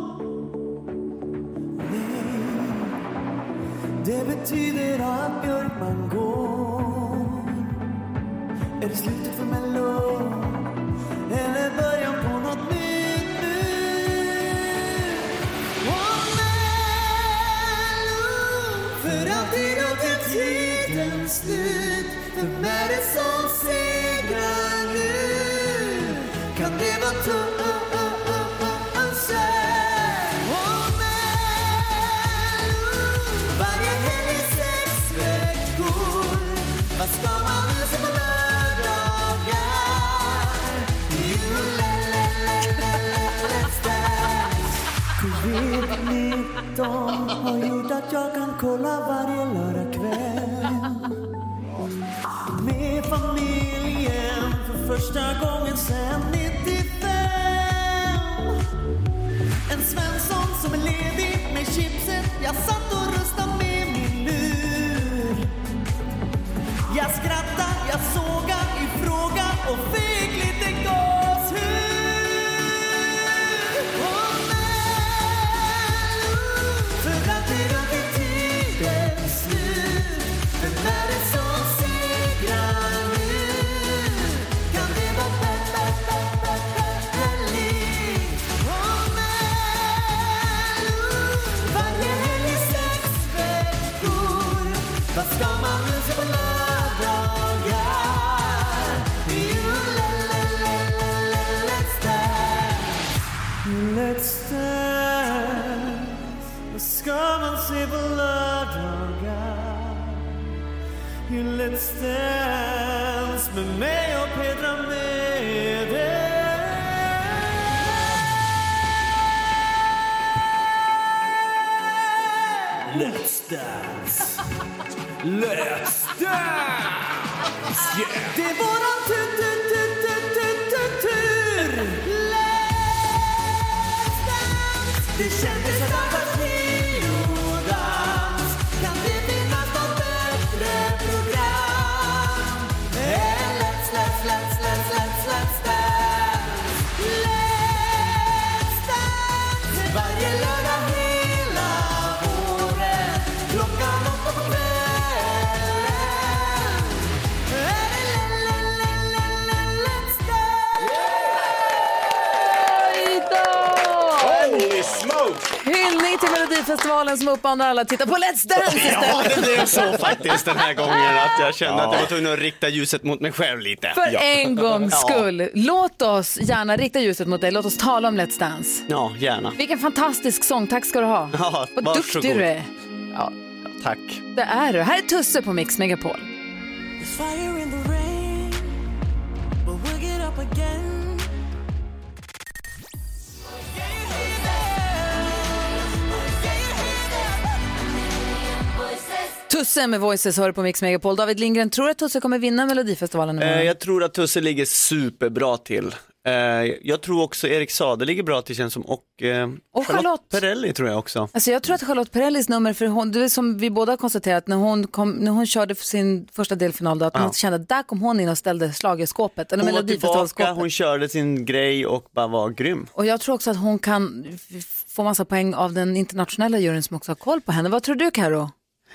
Nej, det betyder att Björkman går. Är det slutet för Mello? Eller början på något nytt nu? Och Mello, för alltid och till tidens slut. Vem är det som segrar nu? Kan det vara tungt? De har gjort att jag kan kolla varje lördag kväll med familjen för första gången sen nittiofem. En Svensson som är ledig med chipset. Jag satt och röstade med min lur. Jag skrattar, jag sågar, ifrågar och fick lite gåshud. Let's dance med mig och Pedra med dig. Let's dance. Let's dance. Yeah. Det är våran tur, tur, tur, tur, tur, tur, tur. Let's dance. Det kändes som att videodans. Kan det finnas något bättre program? Let's, let's, let's, let's dance. Let's dance. Varje lördag hela året. Hyllning till Melodifestivalen som uppmanar alla att titta på Let's Dance. Ja, det blev så faktiskt den här gången att jag kände ja. att jag var tvungen att rikta ljuset mot mig själv lite. För ja. en gångs skull. Ja. Låt oss gärna rikta ljuset mot dig. Låt oss tala om Let's Dance. Ja, gärna. Vilken fantastisk sång. Tack ska du ha. Ja, vad duktig du är. Ja. Tack. Det är du. Här är Tusse på Mix Megapol. The fire in the rain, but we'll get up again. Tusse med Voices hör på Mix Megapol. David Lindgren, tror att Tusse kommer vinna Melodifestivalen? Eh, jag tror att Tusse ligger superbra till. Eh, jag tror också Erik Saade ligger bra till, känns som. Och, eh, och Charlotte Perrelli tror jag också. Alltså jag tror att Charlotte Perrellis nummer, för hon, det är som vi båda har konstaterat, när hon, kom, när hon körde för sin första delfinal då, att ja. hon kände att där kom hon in och ställde slagerskåpet. Hon var tillbaka, hon körde sin grej och bara var grym. Och jag tror också att hon kan få massa poäng av den internationella juryn som också har koll på henne. Vad tror du, Karo?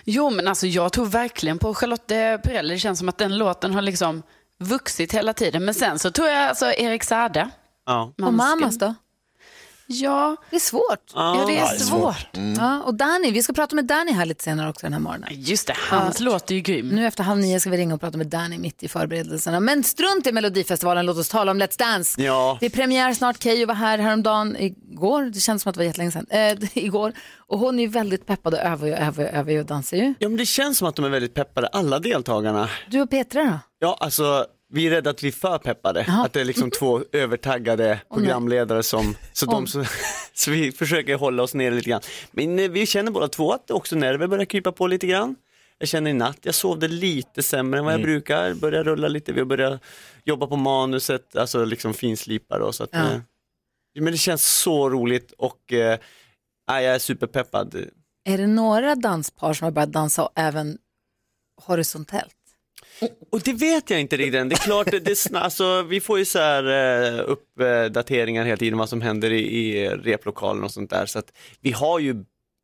Jo, men alltså jag tror verkligen på Charlotte Perrelli. Det känns som att den låten har liksom vuxit hela tiden. Men sen så tror jag alltså Erik Saade. Ja. Och mammas då? Ja. Det är svårt. Ja, ja det är svårt. svårt. Mm. Ja, och Danny, vi ska prata med Danny här lite senare också den här morgonen. Just det, hans ja. låt är ju grym. Nu efter halv nio ska vi ringa och prata med Danny mitt i förberedelserna. Men strunt i Melodifestivalen, låt oss tala om Let's Dance. Ja. Det är premiär snart, Cejo var här häromdagen igår. Det känns som att det var jättelänge sedan. Äh, igår. Och hon är ju väldigt peppad och övar och övar och övar och dansar ju. Ja, men det känns som att de är väldigt peppade, alla deltagarna. Du och Petra då? Ja, alltså... Vi är rädda att vi är för peppade. Aha. Att det är liksom två övertaggade programledare som så, de, så, så vi försöker hålla oss nere lite grann. Men vi känner båda två att också nerver börjar krypa på lite grann. Jag känner i natt, jag sovde lite sämre än vad jag mm. brukar. Börjar rulla lite, vi börjar jobba på manuset, alltså liksom finslipar och så att, ja. Men det känns så roligt och äh, jag är superpeppad. Är det några danspar som har börjat dansa även horisontellt? Och det vet jag inte riktigt än. Det är klart, det, det, alltså, vi får ju så här, eh, uppdateringar hela tiden vad som händer i, i replokalen och sånt där. Så att vi har ju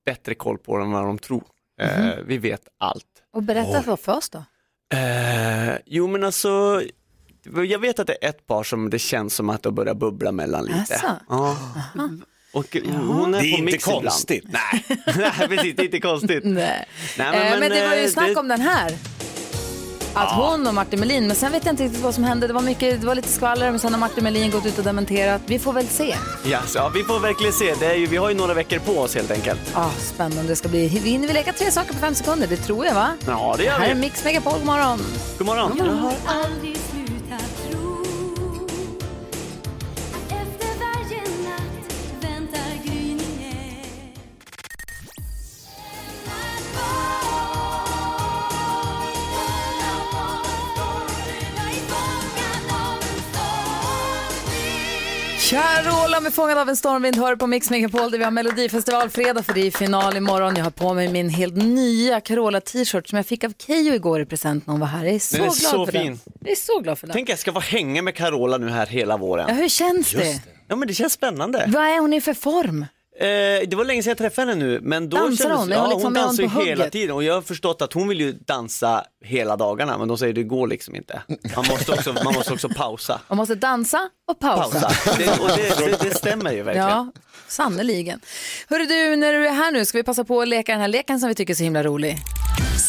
bättre koll på dem än vad de tror. Eh, mm. Vi vet allt. Och berätta oh. för oss då. Eh, jo men alltså, jag vet att det är ett par som det känns som att de börjar bubbla mellan lite. Alltså. Ah. Och hon är det är på inte konstigt. Nej. Nej, precis, det är inte konstigt. Nej. Nej, men, eh, men, men det var ju snack det... om den här. Att hon och Martin Melin, men sen vet jag inte riktigt vad som hände. Det var, mycket, det var lite skvaller, men sen har Martin Melin gått ut och dementerat. Vi får väl se. Yes, ja, vi får verkligen se. Det är ju, vi har ju några veckor på oss helt enkelt. Ah, spännande det ska bli. Hinner vi leka tre saker på fem sekunder? Det tror jag, va? Ja, det gör vi. Här är Mix Megapol. God morgon. God morgon. God morgon. Jag har aldrig slutat tro att efter varje natt väntar gryningen. Carola med Fångad av en stormvind hör på Mix Megapol, där vi har Melodifestival fredag för det är final imorgon. Jag har på mig min helt nya Carola t-shirt som jag fick av Cejo igår i present när hon var här. Jag är så, den är glad, så för fin. Den. Jag är så glad för den. Tänk jag ska vara hänga med Carola nu här hela våren. Ja, hur känns det? det? Ja, men det känns spännande. Vad är hon i för form? Eh, det var länge sedan jag träffade henne nu, men då dansar kändes, hon? Ja, hon, liksom hon dansar hon hela hugget. Tiden och jag har förstått att hon vill ju dansa hela dagarna, men de säger det går liksom inte. Man måste också, man måste också pausa. Man måste dansa och pausa. pausa. Det, och det, det, det stämmer ju verkligen. Ja, sannoliken. Hörru du, när du är här nu ska vi passa på att leka den här leken som vi tycker är så himla rolig.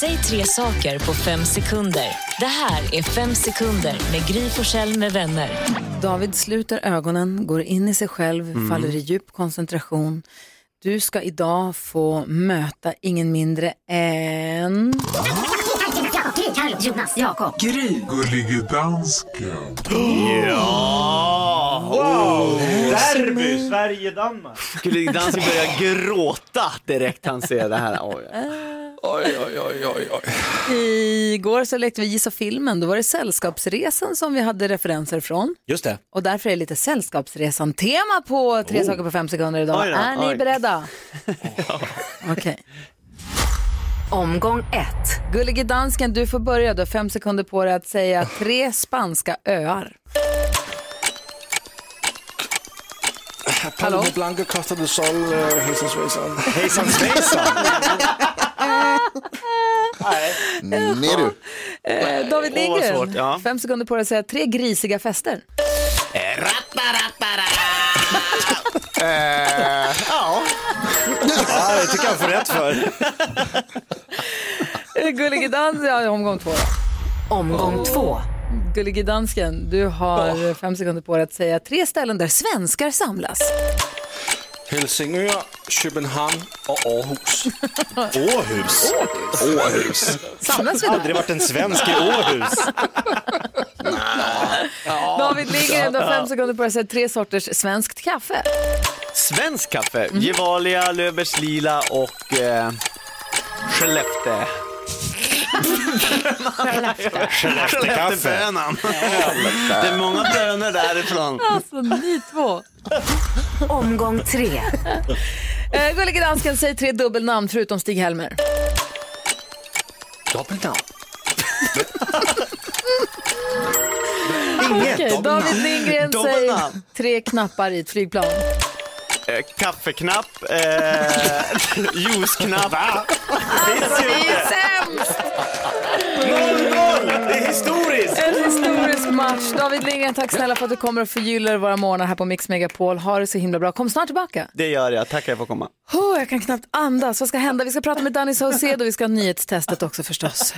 Säg tre saker på fem sekunder. Det här är fem sekunder med Gry Forssell med vänner. David sluter ögonen, går in i sig själv, mm. faller i djup koncentration. Du ska idag få möta ingen mindre än... Jonas, Jakob. Gry. Gullige dansken. Ja! Wow! Derby, Sverige, Danmark. Gullige dansken börjar gråta direkt han ser det här. Oj, oj, oj, oj, oj. Igår så lekte vi gissa filmen. Då var det Sällskapsresan som vi hade referenser från. Just det. Och därför är det lite Sällskapsresan-tema på tre oh. saker på fem sekunder idag. Oj, är oj. ni beredda? Ja. Okej. Okay. Omgång ett. Gullige dansken, du får börja. Du har fem sekunder på dig att säga tre spanska öar. Palma de Blanca, Costa del Sol, Hejsan Svejsan. Hejsan Svejsan. Nej du. Eh, David Lindgren, oh, ja. fem sekunder på dig att säga tre grisiga fester. Rappa, rappa, rappa. Ja. Ja, det tycker jag får rätt för. Gullige dans, ja, omgång två. Omgång två. Gullige dansken, du har oh. fem sekunder på dig att säga tre ställen där svenskar samlas. Helsingör, Köpenhamn och Åhus. Åhus. Åhus. Samlas vi då? Aldrig varit en svensk i Åhus. David Lindgren, du har fem sekunder på dig att säga tre sorters svenskt kaffe. Svensk kaffe? Mm. Gevalia, Löfbergs Lila och eh, Skellefteå. Skellefteå. Skellefteåbönan. Det är många bönor därifrån. Alltså, ni två. Omgång tre. eh, Gullige dansken, säger tre dubbelnamn förutom Stig Helmer. Dubbelnamn? Inget. Okay, David Lindgren, säger tre knappar i ett flygplan. Eh, kaffeknapp, eh, juiceknapp. Alltså, det är sämst. noll noll Det är historiskt. En historisk match. David Lindgren, tack snälla för att du kommer och förgyller våra morgnar här på Mix Megapol. Ha det så himla bra. Kom snart tillbaka. Det gör jag. Tack för att jag får komma. Oh, jag kan knappt andas. Vad ska hända? Vi ska prata med Daniel Saucedo och vi ska ha nyhetstestet också förstås.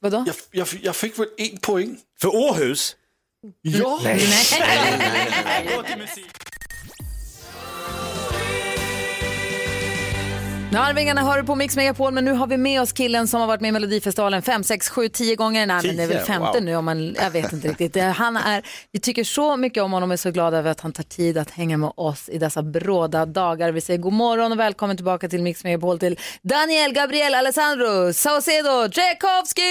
Vadå? Jag, jag, jag fick väl en poäng. För Åhus? Ja. Nej, nej, nej. Gå till musik. Arvingarna hör på Mix Megapol, men nu har vi med oss killen som har varit med i Melodifestivalen fem, sex, sju, tio gånger. Nej, men det är väl femte wow. nu om man, jag vet inte riktigt. Han är, vi tycker så mycket om honom och är så glada över att han tar tid att hänga med oss i dessa bråda dagar. Vi säger god morgon och välkommen tillbaka till Mix Megapol till Daniel Gabriel Alessandro Saucedo Czekowski!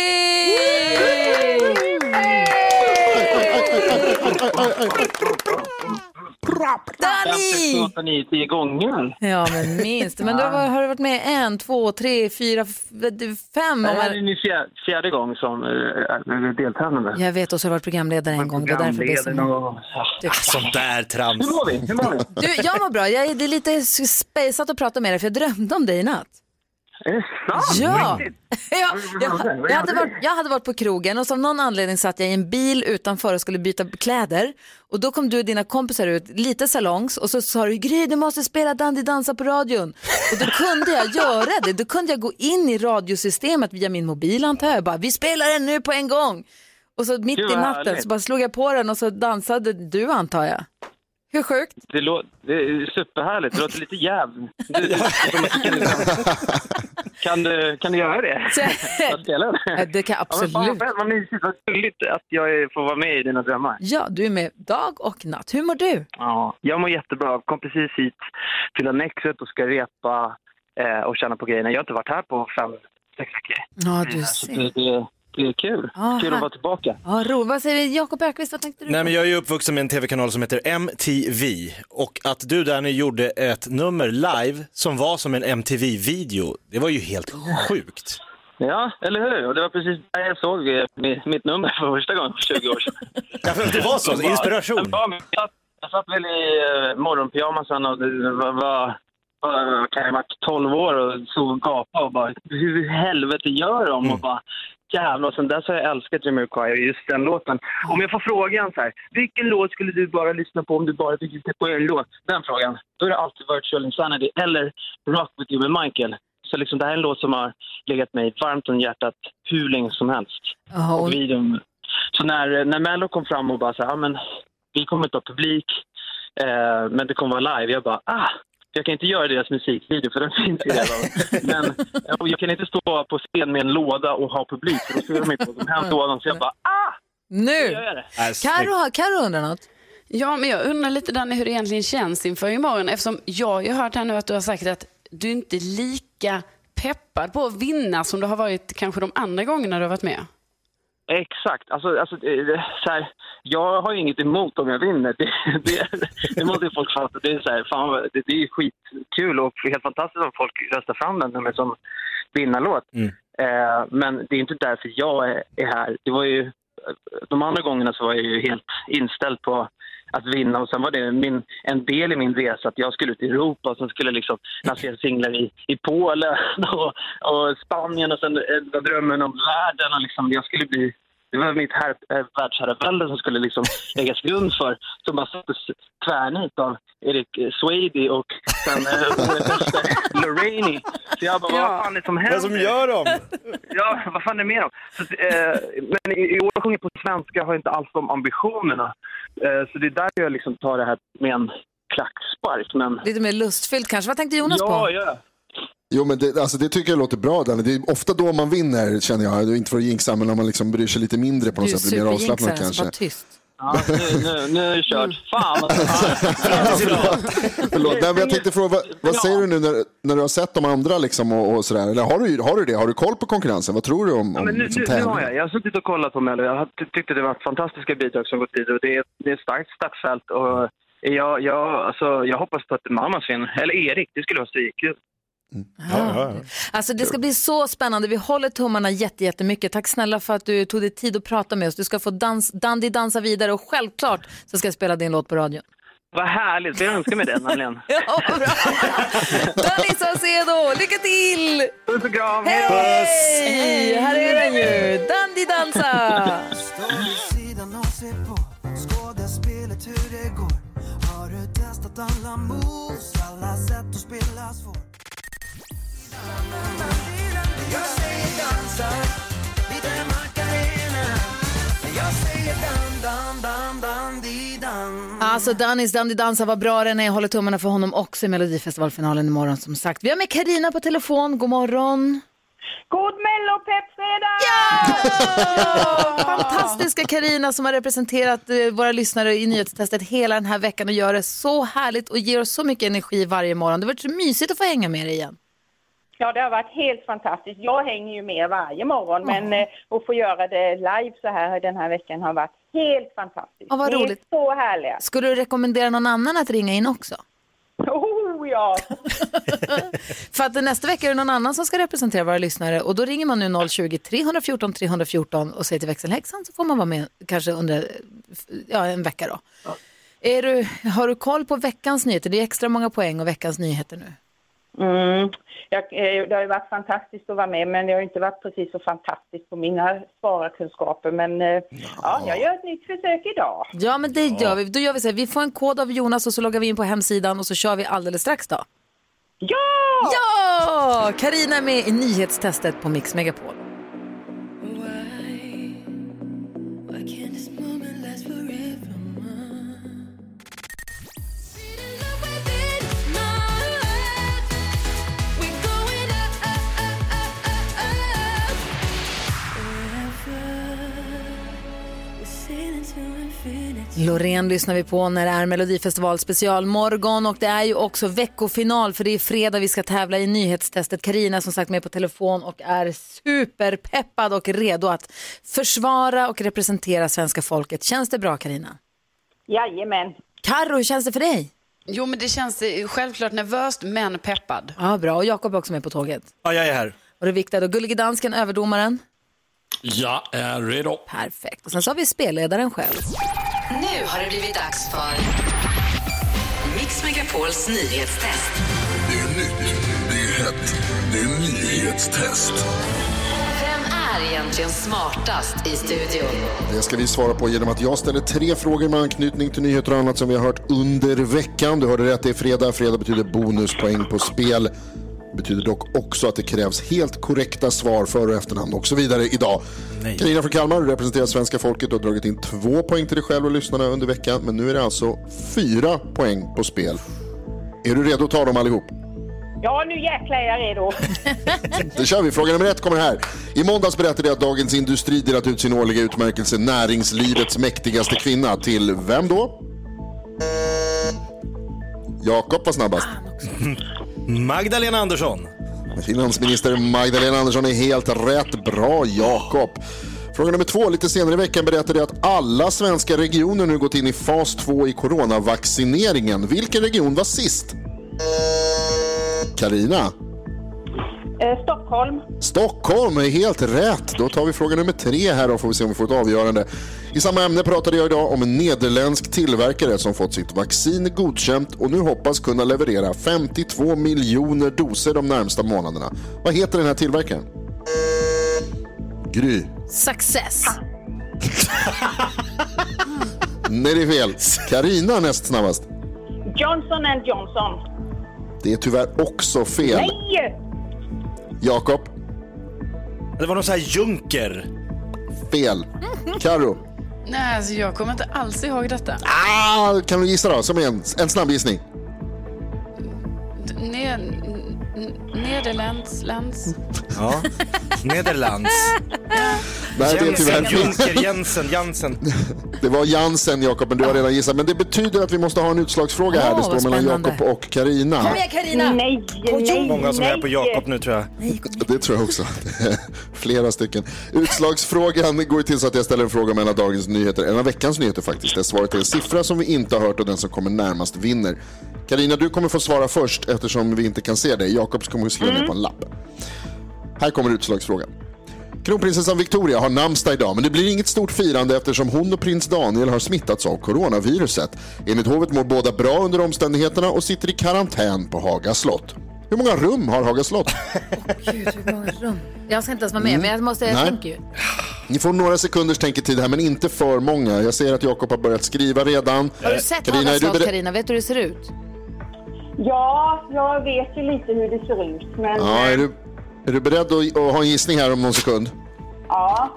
Dani! tio gånger. Ja, men minst. Men då har du varit med en, två, tre, fyra, fem. Det här är ni fjärde, fjärde gång som uh, deltagande. Jag vet, och så har du varit programledare en gång. Programledare och... Du... Sånt där trams. Hur mår vi? Hur mår vi? Du, jag mår bra. Jag är lite spejsat att prata med dig, för jag drömde om dig i natt. Är det sant? Ja. jag, jag, jag, hade varit, jag hade varit på krogen och som någon anledning satt jag i en bil utanför och skulle byta kläder. Och då kom du och dina kompisar ut, lite salongs, och så sa du, Gry, du måste spela Dandy dansa på radion. Och då kunde jag göra det. Då kunde jag gå in i radiosystemet via min mobil, antar jag. Jag bara, vi spelar den nu på en gång. Och så mitt i natten så bara slog jag på den och så dansade du, antar jag. Hur sjukt? Det, lå- det är superhärligt. Det låter lite jävligt. Kan du, kan du göra det? Jag det kan absolut. Ja, men fan, vad mysigt, vad roligt att jag får vara med i dina drömmar. Ja, du är med dag och natt. Hur mår du? Ja, jag mår jättebra. Jag kom precis hit till Annexet och ska repa eh, och känna på grejerna. Jag har inte varit här på fem, sex veckor. Ja, du ser. Det är kul. Ah, kul att vara tillbaka. Ah, ro. Vad säger Jakob Ökvist? Vad tänkte du? Nej, men jag är ju uppvuxen med en tv-kanal som heter M T V. Och att du där nu gjorde ett nummer live som var som en M T V-video, det var ju helt sjukt. Ja, eller hur? Och det var precis där jag såg mitt nummer för första gången för tjugo år sedan. Ja, för det var så. Inspiration. Jag satt väl i morgonpyjamasen och det var... Kan jag ha varit tolv år och så och gapa och bara, hur helvete gör de? Mm. Och bara, jävlar, sen där så har jag älskat Jimmy Quay och just den låten. Om jag får frågan så här, vilken låt skulle du bara lyssna på om du bara fick lyssna på en låt? Den frågan, då är det alltid Virtual Insanity eller Rock With You med Michael. Så liksom det här är en låt som har legat mig varmt om hjärtat hur länge som helst. Oh. Och videon. Så när, när Mello kom fram och bara så här, ah, men vi kommer inte ha publik, eh, men det kommer vara live. Jag bara, ah! Jag kan inte göra deras musikvideo för den finns redan. Men och jag kan inte stå på scen med en låda och ha publik. För då ser de inte vad som händer då. Så jag bara, ah! Nu! Karo, Karo undrar något. Ja, men jag undrar lite Danne hur det egentligen känns inför imorgon. Eftersom jag har ju hört här nu att du har sagt att du inte är lika peppad på att vinna som du har varit kanske de andra gångerna du har varit med. Exakt. Alltså, alltså så här, jag har ju inget emot om jag vinner. Det, det, det måste folk fatta. Det är så här, fan, det, det är skitkul och helt fantastiskt om folk röstar fram den som vinnarlåt. Mm. Eh, men det är inte därför jag är, är här. Det var ju de andra gångerna så var jag ju helt inställd på att vinna och sen var det min, en del i min resa att jag skulle ut i Europa och sen skulle liksom lansera singlar i, i Polen och, och Spanien och sen var drömmen om världen och liksom jag skulle bli, det var mitt här, äh, världsherravälde som skulle liksom läggas grund för som bara sattes tvärnit av Erik Saade och sen äh, Lorraine säger ni? Så jag bara, ja. vad fan är det som händer? Vad som gör dem? Ja, vad fan är det med dem? Så, eh, men i, i år sjunger på svenska har inte alls de ambitionerna. Eh, så det är där jag liksom tar det här med en klackspark. Men... lite mer lustfyllt kanske. Vad tänkte Jonas ja, på? Ja. Jo, men det, alltså, det tycker jag låter bra, Danne. Det är ofta då man vinner, känner jag. Det är inte för att jinxa, men när man liksom bryr sig lite mindre på något du, sätt. Blir mer avslappnad kanske. Var tyst. Ja, nu, nu, nu är det kört. Fan, vad fan. Förlåt. Förlåt. Nej, men jag tänkte fråga, vad, vad säger du nu när, när du har sett de andra liksom och, och sådär? Eller har du, har du det? Har du koll på konkurrensen? Vad tror du om, ja, men nu, om nu, nu har jag. Jag har suttit och kollat på Mello. Jag tyckte det var fantastiska bidrag som gått vidare. Det är, det är ett starkt startfält. Och jag, jag, alltså, jag hoppas på att mamma finner. Eller Erik, det skulle vara strykigt. Mm. Ah. Ja, ja, ja. Alltså det ska bli så spännande. Vi håller tummarna jättemycket. Tack snälla för att du tog dig tid att prata med oss. Du ska få dans, Dandy dansa vidare. Och självklart så ska jag spela din låt på radio. Vad härligt, jag önskar mig det nämligen. Ja, bra. Daniel Saucedo, lycka till. Puss och kram. Hej, hej. Här är den ju, Dandy dansa. Står vid sidan och ser på skådespelet hur det går. Har du testat alla moves, alla sätt att spela svårt? Jag säger dansa vid den Macarena. Jag säger dan, dan, dan, dan, di, dan. Alltså Danis Dandy dansa, vad bra den är. Jag håller tummarna för honom också i Melodifestivalfinalen imorgon som sagt. Vi har med Carina på telefon, god morgon. God mellopeppsredag! Ja! Fantastiska Carina som har representerat våra lyssnare i nyhetstestet hela den här veckan och gör det så härligt och ger oss så mycket energi varje morgon. Det har varit så mysigt att få hänga med dig igen. Ja, det har varit helt fantastiskt. Jag hänger ju med varje morgon, mm. men eh, att få göra det live så här den här veckan har varit helt fantastiskt. Ja, vad roligt. Helt så härligt. Skulle du rekommendera någon annan att ringa in också? Oh, ja. För att nästa vecka är det någon annan som ska representera våra lyssnare och då ringer man nu noll tjugo, tre fjorton, tre fjorton och säger till växelhäxan så får man vara med kanske under ja, en vecka då. Ja. Är du, har du koll på veckans nyheter? Det är extra många poäng och veckans nyheter nu. Mm. Jag, eh, det har ju varit fantastiskt att vara med, men det har inte varit precis så fantastiskt på mina spararkunskaper. Men eh, ja. ja, jag gör ett nytt försök idag. Ja, men det ja. gör vi. Då gör vi så här. Vi får en kod av Jonas och så loggar vi in på hemsidan och så kör vi alldeles strax då. Ja! Ja! Carina är med i nyhetstestet på Mix Megapol. Why? Why can't this moment last forever? Loreen lyssnar vi på när det är Melodifestival special morgon och det är ju också veckofinal för det är fredag vi ska tävla i nyhetstestet. Carina som sagt med på telefon och är superpeppad och redo att försvara och representera svenska folket. Känns det bra Carina? Jajamän. Karo, hur känns det för dig? Jo men det känns självklart nervöst men peppad. Ja bra och Jakob är också med på tåget. Ja jag är här. Och det är viktigt och Gullige Dansken, överdomaren. Jag är redo. Perfekt. Och sen så har vi spelledaren själv. Nu har det blivit dags för Mix Megapols nyhetstest. Det är nytt, det är hett, det är nyhetstest. Vem är egentligen smartast i studion? Det ska vi svara på genom att jag ställer tre frågor med anknytning till nyheter och annat som vi har hört under veckan. Du hörde rätt, det är fredag. Fredag betyder bonuspoäng på spel. Betyder dock också att det krävs helt korrekta svar för och efterhand och så vidare idag. Carina från Kalmar representerar svenska folket och har dragit in två poäng till dig själv och lyssnarna under veckan. Men nu är det alltså fyra poäng på spel. Är du redo att ta dem allihop? Ja, nu jäklar är jag redo. Det kör vi. Fråga nummer ett kommer här. I måndags berättade jag att Dagens Industri delat ut sin årliga utmärkelse Näringslivets mäktigaste kvinna till vem då? Jakob var snabbast. Magdalena Andersson. Finansminister Magdalena Andersson är helt rätt. Bra, Jakob. Fråga nummer två. Lite senare i veckan berättade jag att alla svenska regioner nu gått in i fas två i coronavaccineringen. Vilken region var sist? Carina. Eh, Stockholm. Stockholm är helt rätt. Då tar vi fråga nummer tre här och får vi se om vi får ett avgörande. I samma ämne pratade jag idag om en nederländsk tillverkare som fått sitt vaccin godkänt och nu hoppas kunna leverera femtiotvå miljoner doser de närmsta månaderna. Vad heter den här tillverkaren? Gry. Success. Nej, det är fel. Carina näst snabbast. Johnson and Johnson. Det är tyvärr också fel. Nej! Jakob. Det var någon så här junker. Fel. Karo. Nej, alltså jag kommer inte alls ihåg detta. Ah, kan du gissa då? Som en, en snabb gissning. Ned, Nederlands lands. Ja, Nederlands. Nej, det är tyvärr Junker, Janssen, Janssen. Det var Janssen, Jakob, men du har redan gissat. Men det betyder att vi måste ha en utslagsfråga här. Det står mellan Jakob och Carina. Kom igen, Carina. Nej, nej, många som är på Jakob nu, tror jag. Det tror jag också. Flera stycken. Utslagsfrågan går till så att jag ställer en fråga om en av dagens nyheter, en av veckans nyheter faktiskt. Det svaret är en siffra som vi inte har hört och den som kommer närmast vinner. Carina, du kommer få svara först eftersom vi inte kan se dig. Jakobs kommer att skriva mm. ner på en lapp. Här kommer utslagsfrågan. Kronprinsessan Victoria har namnsdag idag, men det blir inget stort firande eftersom hon och prins Daniel har smittats av coronaviruset. Enligt hovet mår båda bra under omständigheterna och sitter i karantän på Haga slott. Hur många rum har Haga slott? Åh gud, hur många rum? Jag ska inte ens vara med, mm. men jag måste jag tänka ju. Ni får några sekunders tänketid här, men inte för många. Jag ser att Jakob har börjat skriva redan. Har du sett Carina, Haga slott, Carina? Vet du hur det ser ut? Ja, jag vet ju lite hur det ser ut. Men... Ja, är, du, är du beredd att, att ha en gissning här om någon sekund? Ja.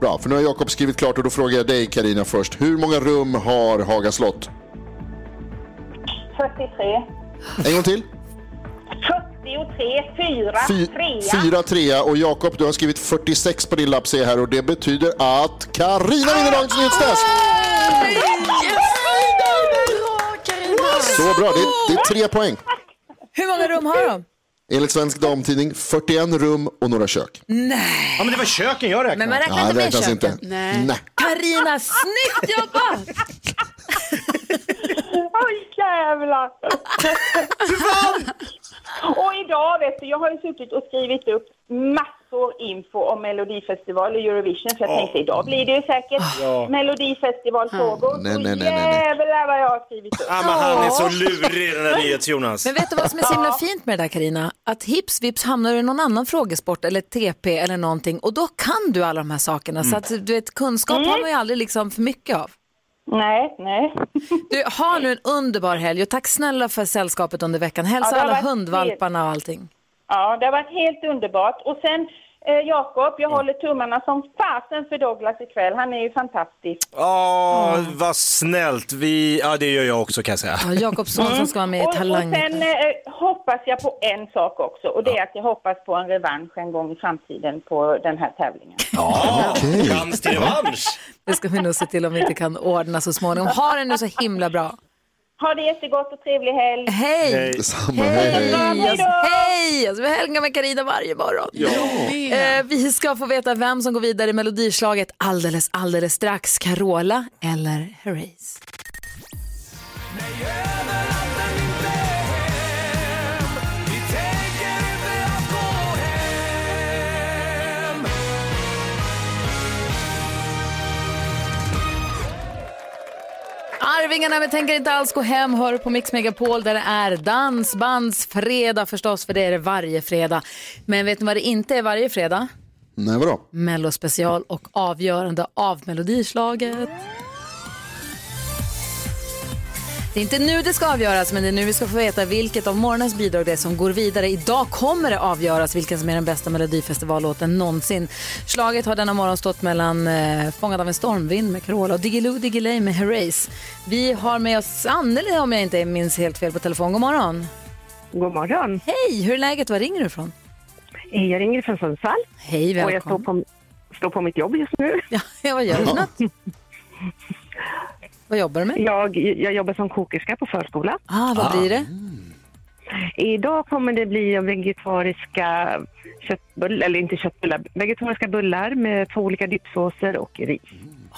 Bra, för nu har Jakob skrivit klart och då frågar jag dig, Carina, först. Hur många rum har Haga slott? fyrtiotre. En gång till. fyrtiotre, fyra, trea. fyra, trea. Och Jakob, du har skrivit fyrtiosex på din lapp C här och det betyder att Carina vinner dagens nyhetstest. Så bra, det är, det är tre poäng. Hur många rum har de? Enligt Svensk Damtidning, fyrtioett rum och några kök. Nej. Ja, men det var köken jag räknade. Men man räknar inte med köken. Inte. Nej. Nej. Carina, snyggt jobbat! Oj, jävlar. Du vann! Och idag, vet du, jag har ju suttit och skrivit upp massor info om Melodifestival och Eurovision. För jag oh. tänkte, idag blir det ju säkert oh. Melodifestivalfrågor. Mm. Nej, nej, nej, nej. Jävlar vad jag har skrivit upp. Ah, men han är så lurig, den där Nyhets Jonas. Men vet du vad som är så himla fint med det där, Carina? Att hips, vips hamnar i någon annan frågesport eller T P eller någonting. Och då kan du alla de här sakerna. Mm. Så att du vet, kunskap mm. har man ju aldrig liksom för mycket av. Nej, nej. Du, har nu en underbar helg och tack snälla för sällskapet under veckan. Hälsa ja, alla hundvalparna helt... och allting. Ja, det har varit helt underbart. Och sen, eh, Jakob, jag ja. håller tummarna som fasen för Douglas ikväll. Han är ju fantastisk. Åh, mm. vad snällt. Vi... Ja, det gör jag också, kan jag säga. Ja, Jakob Sonsson mm. ska vara med i Talang. Och, och sen eh, hoppas jag på en sak också. Och det ja. är att jag hoppas på en revansch en gång i framtiden på den här tävlingen. Ja, okay. Chans till revansch. Det ska vi nog se till om vi inte kan ordna så småningom. Ha det nu så himla bra. Ha det jättegott och trevlig helg. Hej! Hej! Hej! Alltså, hej! Alltså, vi hänger med Carina varje morgon. Ja. Eh, vi ska få veta vem som går vidare i melodislaget alldeles, alldeles strax. Carola eller Herreys. Arvingarna, men tänker inte alls gå hem, hör på Mix Megapol där det är dansbandsfredag förstås, för det är det varje fredag. Men vet ni vad det inte är varje fredag? Nej, vadå? Mellospecial och avgörande av melodislaget. Det är inte nu det ska avgöras, men det är nu vi ska få veta vilket av morgonens bidrag det är som går vidare. Idag kommer det avgöras vilken som är den bästa melodifestivallåten någonsin. Slaget har denna morgon stått mellan eh, Fångad av en stormvind med Carola och Digi-Loo Digi-Ley med Herreys. Vi har med oss Anneli, om jag inte minns helt fel, på telefon. God morgon. God morgon. Hej, hur är läget? Var ringer du från? Jag ringer från Sundsvall. Hej, välkommen. Och jag står på, står på mitt jobb just nu. Ja, vad gör du något? Vad jobbar du med? Jag, jag jobbar som kokerska på förskola. Ah, vad blir det? Mm. Idag kommer det bli vegetariska köttbullar, eller inte köttbullar, vegetariska bullar med två olika dipsåser och ris.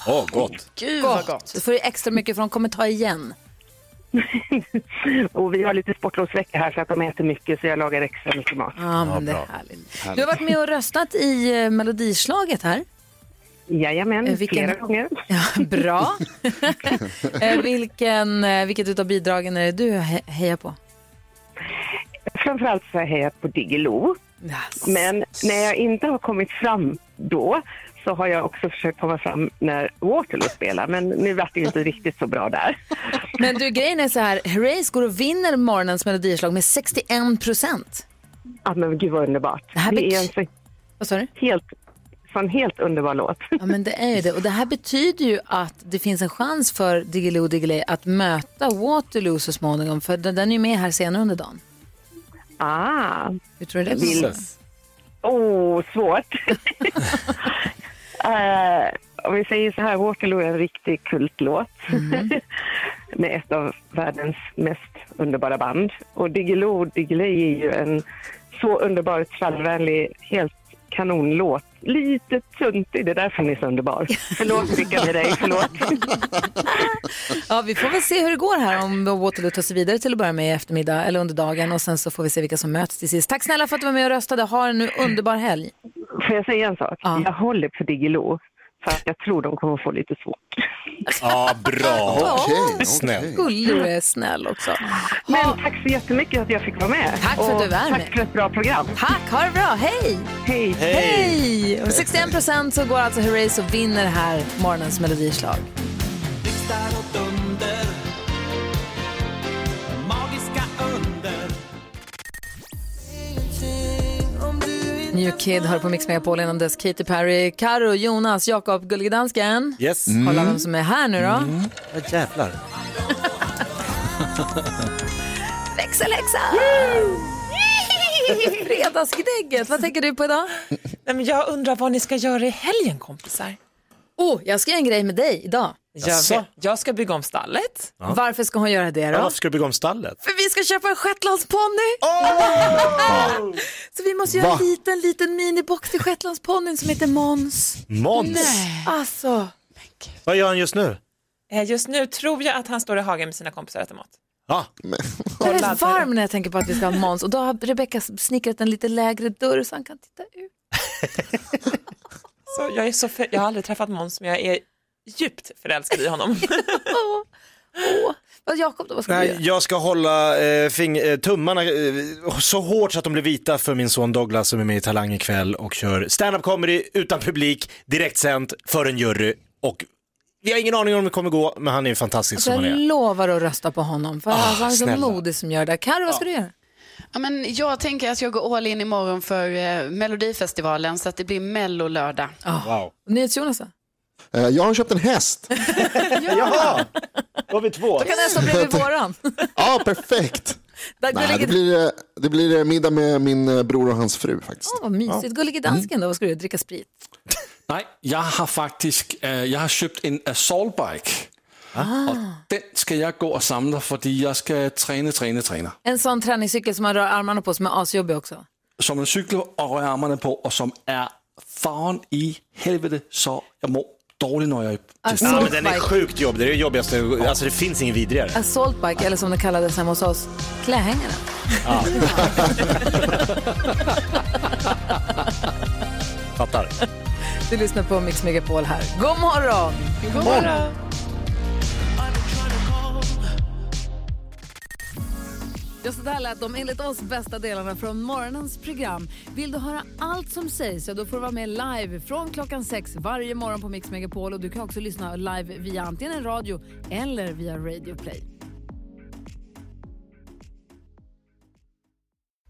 Åh, mm. oh, gott! Gud, gott. Vad gott! Du får ju extra mycket för de kommer ta igen. Och vi har lite sportlovsvecka här så att de äter mycket, så jag lagar extra mycket mat. Ah, men ja, det är härligt. härligt. Du har varit med och röstat i melodislaget här. Jajamän, vilken... flera gånger. Ja, bra. vilken, vilket utav bidragen är det du he- hejar på? Framförallt så hejar jag på Digi-Loo. Yes. Men när jag inte har kommit fram då så har jag också försökt komma fram när Waterloo spelar, men nu var det inte riktigt så bra där. Men du, grejen är så här, Herreys går och vinner morgonens melodislag med sextioen procent. Ja, men gud vad underbart. Det här betyder... Det är en... Vad sa du? Helt... en helt underbar låt. Ja, men det är ju det. Och det här betyder ju att det finns en chans för Digi-Loo Digi-Ley att möta Waterloo så småningom, för den är ju med här senare under dagen. Ah. Hur tror du det blir? Åh, oh, svårt. uh, om vi säger så här, Waterloo är en riktig kultlåt. Mm. Med ett av världens mest underbara band. Och Digi-Loo Digi-Ley är ju en så underbar, trallvänlig, helt kanonlåt. Lite tuntig, det är därför ni är så underbar. Förlåt, lycka med dig, förlåt. Ja, vi får väl se hur det går här, om Waterloo tar sig vidare till att börja med i eftermiddag eller under dagen, och sen så får vi se vilka som möts till sist. Tack snälla för att du var med och röstade. Ha en nu underbar helg. Får jag säga en sak? Ja. Jag håller för Digi-Loo, för jag tror de kommer få lite svårt. Ja, ah, bra. Okej, snäll. Gullig är snäll också. Ha. Men tack så jättemycket att jag fick vara med. Tack för och att du var med. Tack för ett bra program. Tack, ha det bra. Hej. Hej. Hej. Hej. Och sextioen procent så går alltså Herreys och vinner här morgonens melodislag. New Kid hör på Mix Megapol, innan dess Katy Perry, Karo, Jonas, Jakob, Gulligedansken. Yes. Mm. Kolla vem som är här nu då. Mm. Vad jävlar. Växa, läxa! Fredagsgnägget, vad tänker du på idag? Nej, men jag undrar vad ni ska göra i helgen, kompisar. Oh, jag ska göra en grej med dig idag. Jag, jag ska bygga om stallet. Ja. Varför ska hon göra det då? Ja, varför ska du bygga om stallet? För vi ska köpa en shetlandsponny. Oh! Så vi måste Va? göra en liten, liten minibox till shetlandsponnyn som heter Mons. Mons? Nej. Alltså. Vad gör han just nu? Just nu tror jag att han står i hagen med sina kompisar och äter mat. Ja. Jag är väldigt varm när jag tänker på att vi ska ha Mons. Och då har Rebecca snickrat en lite lägre dörr så han kan titta ut. Så jag, är så för... jag har aldrig träffat Mons, men jag är djupt förälskad i honom. Åh, vad Jakob då, vad ska du göra? Jag ska hålla eh, fing, eh, tummarna eh, så hårt så att de blir vita för min son Douglas som är med i Talang ikväll och kör stand-up comedy utan publik, direkt sänd för en jury, och vi har ingen aning om det kommer gå, men han är fantastisk alltså, som han är. Jag lovar att rösta på honom, för ah, han är så modig som gör det. Karo, vad ska ah. du göra? Ja, men jag tänker att jag går all in imorgon för eh, Melodifestivalen, så att det blir mellolördag. Oh. Wow. Nyhets Jonas då? Eh, jag har köpt en häst. Jaha, då har vi två. Då kan hästen bli våran. Ja, perfekt. Där Nej, det, blir, det blir middag med min bror och hans fru faktiskt. Åh, oh, mysigt. Ja. Gullig i dansken då, vad ska du dricka sprit? Nej, jag har faktiskt eh, jag har köpt en assaultbike. Ah. Och den ska jag gå och samla, för jag ska träna, träna, träna. En sån träningscykel som man rör armarna på, som är asjobbig också. Som en cykel och rör armarna på, och som är fan i helvete så jag mår dåligt när jag är alltså, ja, men den är sjukt jobb, det är det jobbigaste. Alltså det finns ingen vidrigare. Assaultbike, eller som det kallades hemma hos oss, klähängare. Ja. Fattar. Du lyssnar på Mix Megapol här. God morgon! God morgon! Ja, så där lät de enligt oss bästa delarna från morgonens program. Vill du höra allt som sägs, ja, då får du vara med live från klockan sex varje morgon på Mix Megapol. Och du kan också lyssna live via antingen en radio eller via Radio Play.